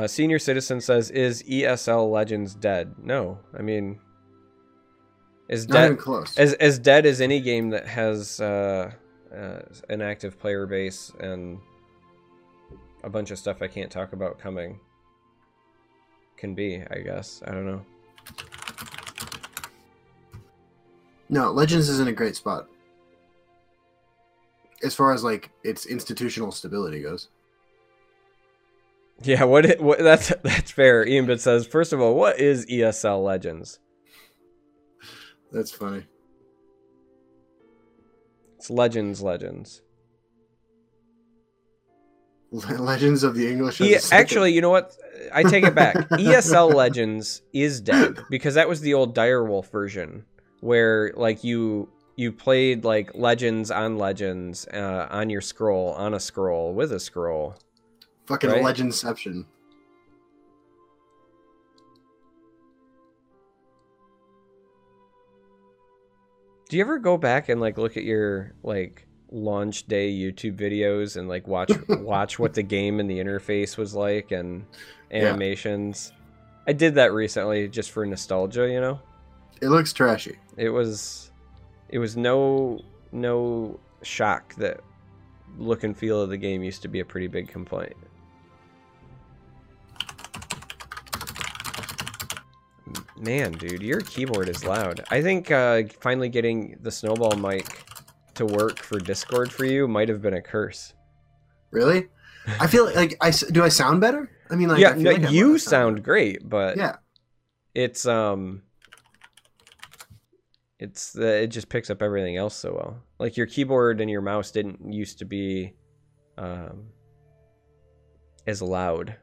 Senior Citizen says, is ESL Legends dead? No, I mean, is not dead, even close. As dead as any game that has an active player base and a bunch of stuff I can't talk about coming can be, I guess. I don't know. No, Legends is in a great spot as far as like its institutional stability goes. Yeah, what that's fair. Ian Bid says, first of all, what is ESL Legends? That's funny. It's Legends. Legends of the English. Actually, you know what? I take it back. ESL Legends is dead because that was the old Direwolf version where like you played like Legends on Legends on your scroll, on a scroll, with a scroll. Fucking right? Legendception. Do you ever go back and like look at your like launch day YouTube videos and like watch what the game and the interface was like and animations? Yeah. I did that recently just for nostalgia, you know. It looks trashy. It was no shock that look and feel of the game used to be a pretty big complaint. Man, dude, your keyboard is loud. I think finally getting the Snowball mic to work for Discord for you might have been a curse. Really? I feel like I sound better? I mean, like, yeah, I feel like you sound great, but yeah, it just picks up everything else so well. Like your keyboard and your mouse didn't used to be as loud.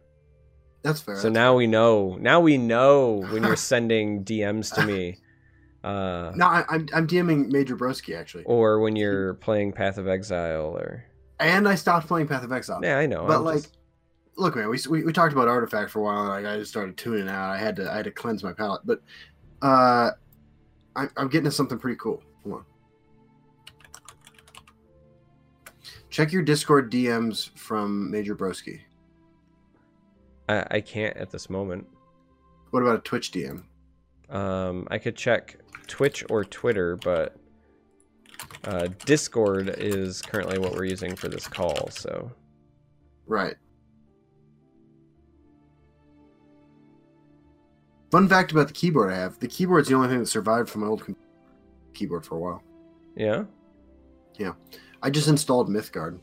That's fair. So now we know. Now we know when you're sending DMs to me. No, I'm DMing Major Broski, actually. Or when you're playing Path of Exile, or. And I stopped playing Path of Exile. Yeah, I know. But I'm like, just... look, man, we talked about Artifact for a while, and like, I just started tuning out. I had to cleanse my palate, but I'm getting to something pretty cool. Hold on. Check your Discord DMs from Major Broski. I can't at this moment. What about a Twitch DM? I could check Twitch or Twitter, but Discord is currently what we're using for this call, so. Right. Fun fact about the keyboard I have. The keyboard's the only thing that survived from my old keyboard for a while. Yeah? Yeah. I just installed Mythgard,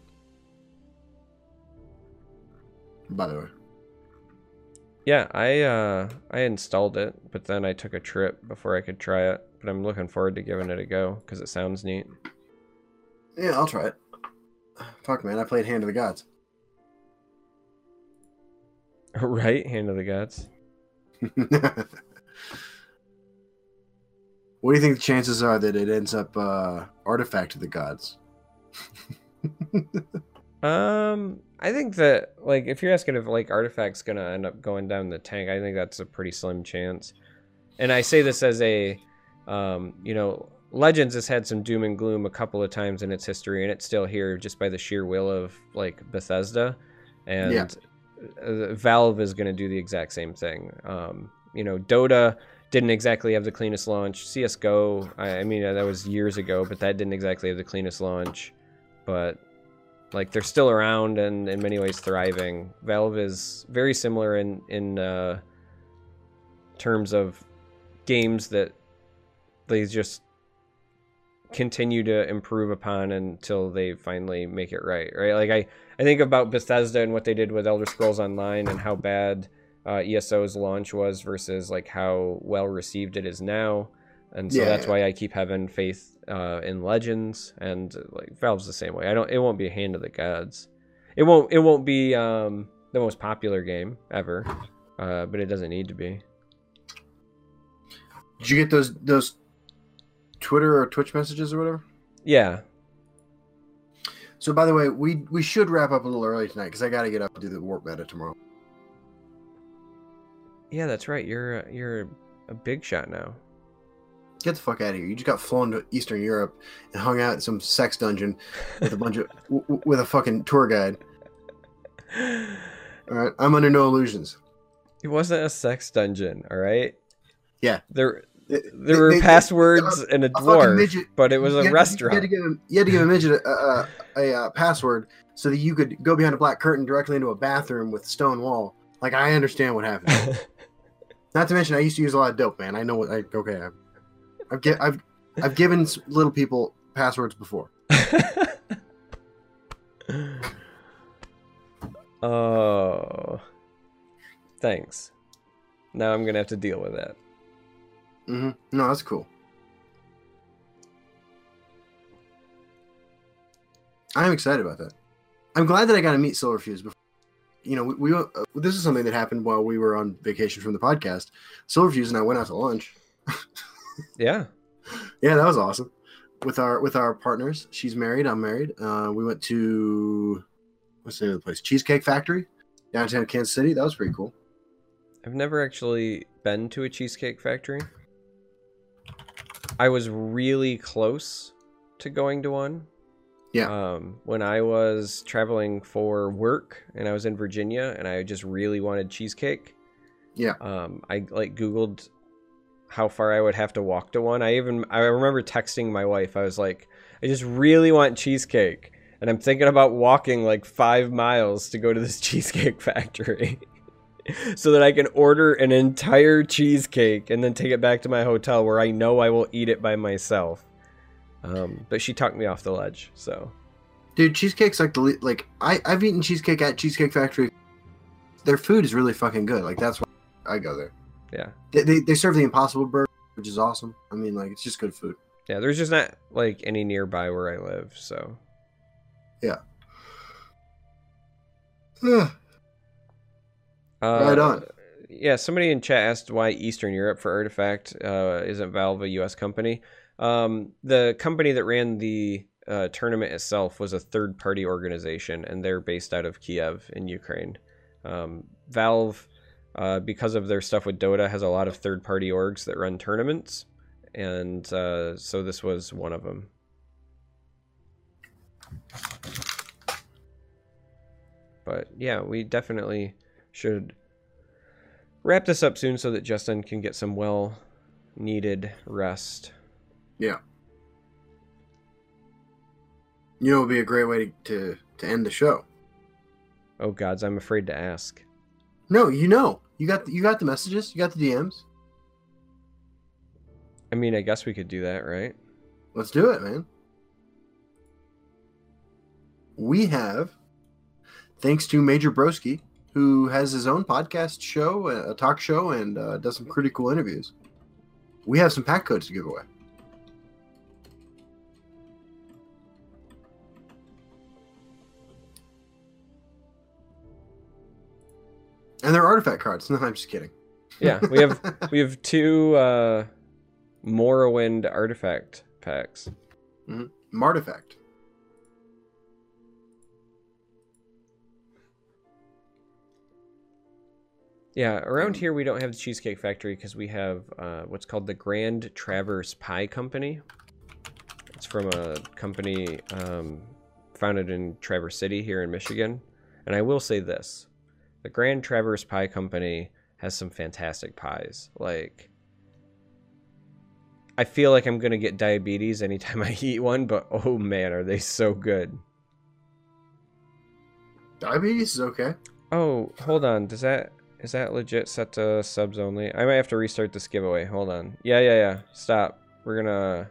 by the way. Yeah, I installed it, but then I took a trip before I could try it. But I'm looking forward to giving it a go, because it sounds neat. Yeah, I'll try it. Fuck, man, I played Hand of the Gods. Right? Hand of the Gods. What do you think the chances are that it ends up Artifact of the Gods? I think that, like, if you're asking if, like, Artifact's gonna end up going down the tank, I think that's a pretty slim chance. And I say this as a, you know, Legends has had some doom and gloom a couple of times in its history, and it's still here just by the sheer will of, like, Bethesda. And yeah. Valve is gonna do the exact same thing. You know, Dota didn't exactly have the cleanest launch. CSGO, I mean, that was years ago, but that didn't exactly have the cleanest launch. But... like, they're still around and in many ways thriving. Valve is very similar in terms of games that they just continue to improve upon until they finally make it right, right? Like, I think about Bethesda and what they did with Elder Scrolls Online and how bad ESO's launch was versus, like, how well-received it is now. And so that's why I keep having faith in Legends, and like Valve's the same way. I don't. It won't be Hand of the Gods. It won't. It won't be the most popular game ever, but it doesn't need to be. Did you get those Twitter or Twitch messages or whatever? Yeah. So by the way, we should wrap up a little early tonight because I got to get up and do the Warp Meta tomorrow. Yeah, that's right. You're a big shot now. Get the fuck out of here! You just got flown to Eastern Europe and hung out in some sex dungeon with a bunch of with a fucking tour guide. All right, I'm under no illusions. It wasn't a sex dungeon, all right. Yeah, there were passwords and a dwarf, but it was a restaurant. You had to give a midget a password so that you could go behind a black curtain directly into a bathroom with a stone wall. Like, I understand what happened. Not to mention, I used to use a lot of dope, man. I know what. I've given little people passwords before. Oh, thanks. Now I'm gonna have to deal with that. Mm-hmm. No, that's cool. I'm excited about that. I'm glad that I got to meet Silverfuse before. You know, we this is something that happened while we were on vacation from the podcast. Silverfuse and I went out to lunch. yeah that was awesome with our partners. She's married, I'm married. We went to, what's the name of the place, Cheesecake Factory, downtown Kansas City. That was pretty cool. I've never actually been to a Cheesecake Factory. I was really close to going to one when I was traveling for work, and I was in Virginia, and I just really wanted cheesecake. I like googled how far I would have to walk to one. I remember texting my wife. I was like, I just really want cheesecake, and I'm thinking about walking like 5 miles to go to this Cheesecake Factory so that I can order an entire cheesecake and then take it back to my hotel where I know I will eat it by myself. But she talked me off the ledge. So, dude, cheesecake's like I've eaten cheesecake at Cheesecake Factory. Their food is really fucking good. Like, that's why I go there. Yeah, they serve the Impossible Burger, which is awesome. I mean, like, it's just good food. Yeah, there's just not like any nearby where I live, so. Yeah. Right on. Yeah, somebody in chat asked why Eastern Europe for Artifact isn't Valve a U.S. company. The company that ran the tournament itself was a third-party organization, and they're based out of Kiev in Ukraine. Valve, because of their stuff with Dota, has a lot of third-party orgs that run tournaments, and so this was one of them. But yeah, we definitely should wrap this up soon so that Justin can get some well-needed rest. Yeah. You know, it would be a great way to end the show. Oh, gods, I'm afraid to ask. No, you know. You got the messages. You got the DMs. I mean, I guess we could do that, right? Let's do it, man. We have, thanks to Major Broski, who has his own podcast show, a talk show, and does some pretty cool interviews. We have some pack codes to give away. And they're artifact cards. No, I'm just kidding. Yeah, we have two Morrowind artifact packs. Mm-hmm. Martifact. Yeah, around here we don't have the Cheesecake Factory because we have what's called the Grand Traverse Pie Company. It's from a company founded in Traverse City here in Michigan. And I will say this. The Grand Traverse Pie Company has some fantastic pies. Like, I feel like I'm going to get diabetes anytime I eat one, but oh man, are they so good. Diabetes is okay. Oh, hold on. Is that legit set to subs only? I might have to restart this giveaway. Hold on. Yeah. Stop. We're going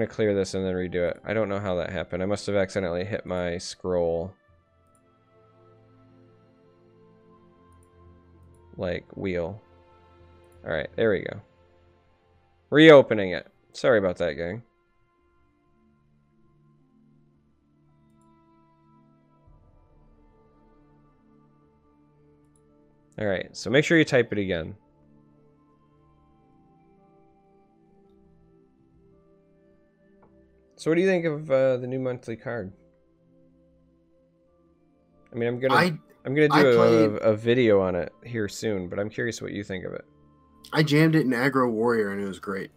to clear this and then redo it. I don't know how that happened. I must have accidentally hit my scroll. Like wheel. All right, there we go. Reopening it. Sorry about that, gang. All right, so make sure you type it again. So what do you think of the new monthly card? I mean, I'm gonna do a video on it here soon, but I'm curious what you think of it. I jammed it in Aggro Warrior and it was great.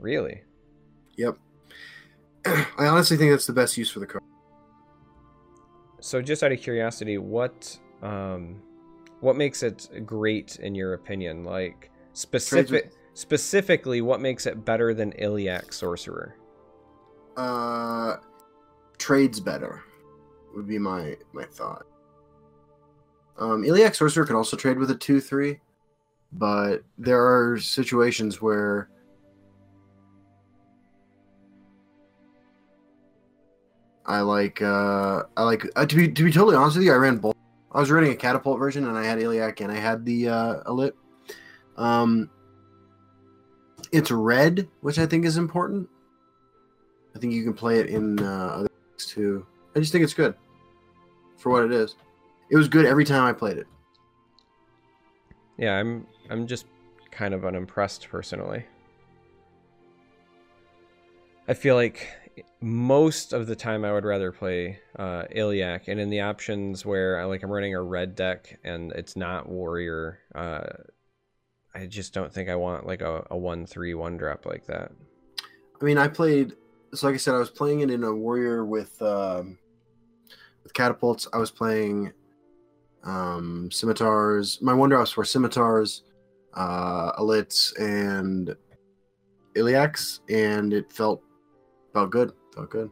Really? Yep. I honestly think that's the best use for the card. So just out of curiosity, what makes it great in your opinion? Like specifically, what makes it better than Iliac Sorcerer? Trades better would be my thought. Iliac Sorcerer can also trade with a 2/3, but there are situations where I like to be totally honest with you, I ran both. I was running a catapult version, and I had Iliac, and I had the Elite. It's red, which I think is important. I think you can play it in other decks too. I just think it's good for what it is. It was good every time I played it. Yeah, I'm just kind of unimpressed personally. I feel like most of the time I would rather play Iliac, and in the options where I'm running a red deck and it's not Warrior, I just don't think I want like a 1/3 1 drop like that. I mean, I was playing it in a Warrior with catapults. I was playing scimitars. My one drops were scimitars, elites, and Iliacs, and it felt good. Felt good.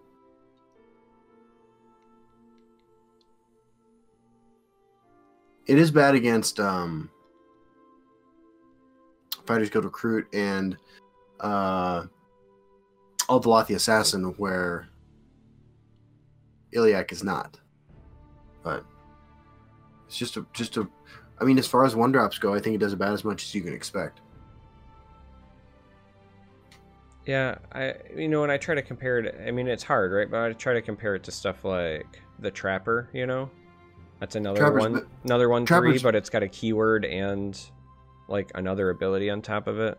It is bad against Fighters Guild Recruit and Aldalath the Assassin, where Iliac is not. But it's just a. I mean, as far as one drops go, I think it does about as much as you can expect. Yeah, when I try to compare it, I mean, it's hard, right? But I try to compare it to stuff like the Trapper, That's another Trapper's 3, but it's got a keyword and like another ability on top of it.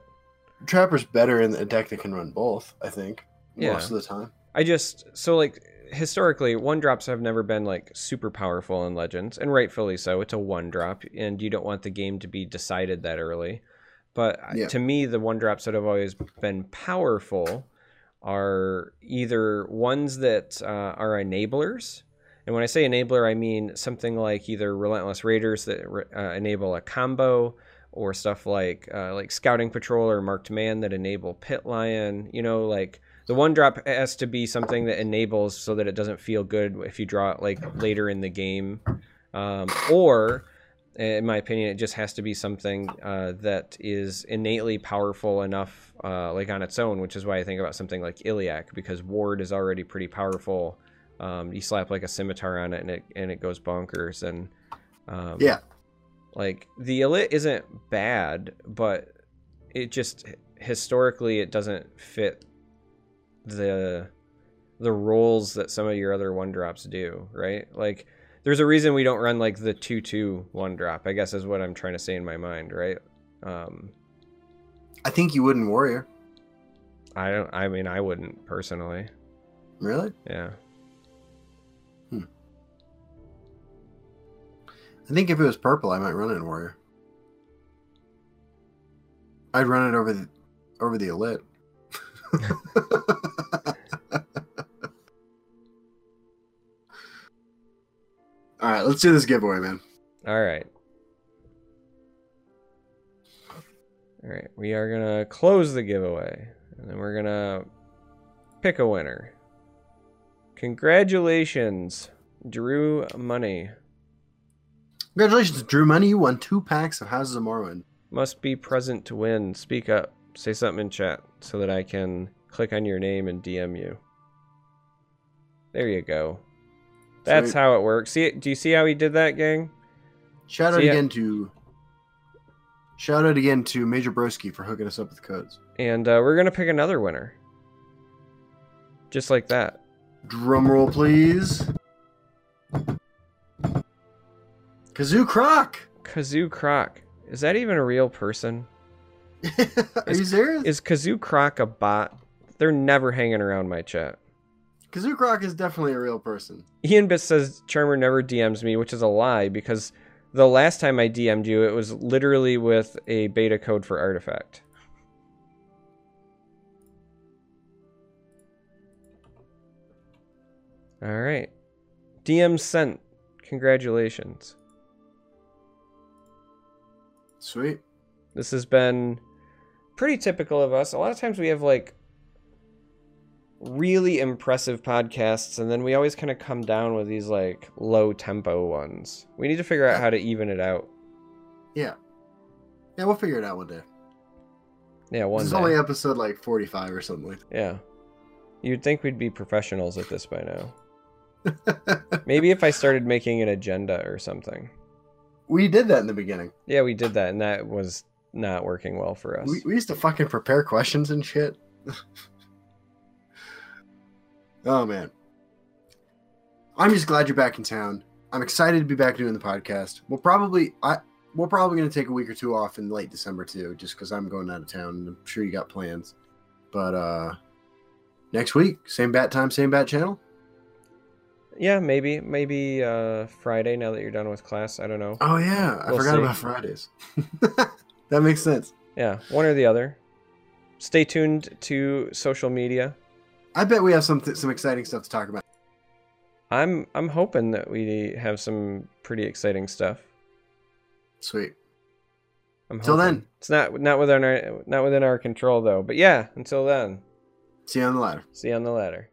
Trapper's better in a deck that can run both, I think, most of the time. I just, so like historically, 1-drops have never been like super powerful in Legends, and rightfully so. It's a 1-drop, and you don't want the game to be decided that early. But to me, the 1-drops that have always been powerful are either ones that are enablers. And when I say enabler, I mean something like either Relentless Raiders that enable a combo, or stuff like Scouting Patrol or Marked Man that enable Pit Lion. You know, like the 1-drop has to be something that enables so that it doesn't feel good if you draw it like later in the game. Or, in my opinion, it just has to be something that is innately powerful enough like on its own, which is why I think about something like Iliac, because Ward is already pretty powerful. You slap like a scimitar on it and it goes bonkers. And like the Elite isn't bad, but it just historically it doesn't fit the roles that some of your other 1-drops do, right? Like there's a reason we don't run like the 2/2 1-drop, I guess is what I'm trying to say in my mind, right? I think you wouldn't Warrior. I wouldn't personally. Really? Yeah. I think if it was purple, I might run it in Warrior. I'd run it over the Elite. All right, let's do this giveaway, man. All right. All right, we are going to close the giveaway, and then we're going to pick a winner. Congratulations, Drew Money. Congratulations, Drew Money. You won 2 packs of Houses of Morrowind. Must be present to win. Speak up. Say something in chat so that I can click on your name and DM you. There you go. That's how it works. See, do you see how he did that, gang? Shout out again to Major Broski for hooking us up with codes. And we're going to pick another winner. Just like that. Drum roll, please. Kazoo Croc! Kazoo Croc. Is that even a real person? Are you serious? Is Kazoo Croc a bot? They're never hanging around my chat. Kazoo Croc is definitely a real person. Ian Biss says Charmer never DMs me, which is a lie, because the last time I DM'd you, it was literally with a beta code for Artifact. All right. DM sent. Congratulations. Sweet. This has been pretty typical of us. A lot of times we have like really impressive podcasts, and then we always kind of come down with these like low tempo ones. We need to figure out how to even it out. Yeah. Yeah, we'll figure it out one day. Yeah, this is only episode like 45 or something. Yeah. You'd think we'd be professionals at this by now. Maybe if I started making an agenda or something. We did that in the beginning. Yeah, we did that, and that was not working well for us. We used to fucking prepare questions and shit. Oh, man. I'm just glad you're back in town. I'm excited to be back doing the podcast. We're probably going to take a week or two off in late December, too, just because I'm going out of town, and I'm sure you got plans. But next week, same bat time, same bat channel. Yeah, maybe Friday, now that you're done with class. I don't know. Oh, yeah. I forgot about Fridays. That makes sense. Yeah, one or the other. Stay tuned to social media. I bet we have some exciting stuff to talk about. I'm hoping that we have some pretty exciting stuff. Sweet. Until then. It's not within our control, though. But yeah, until then. See you on the ladder. See you on the ladder.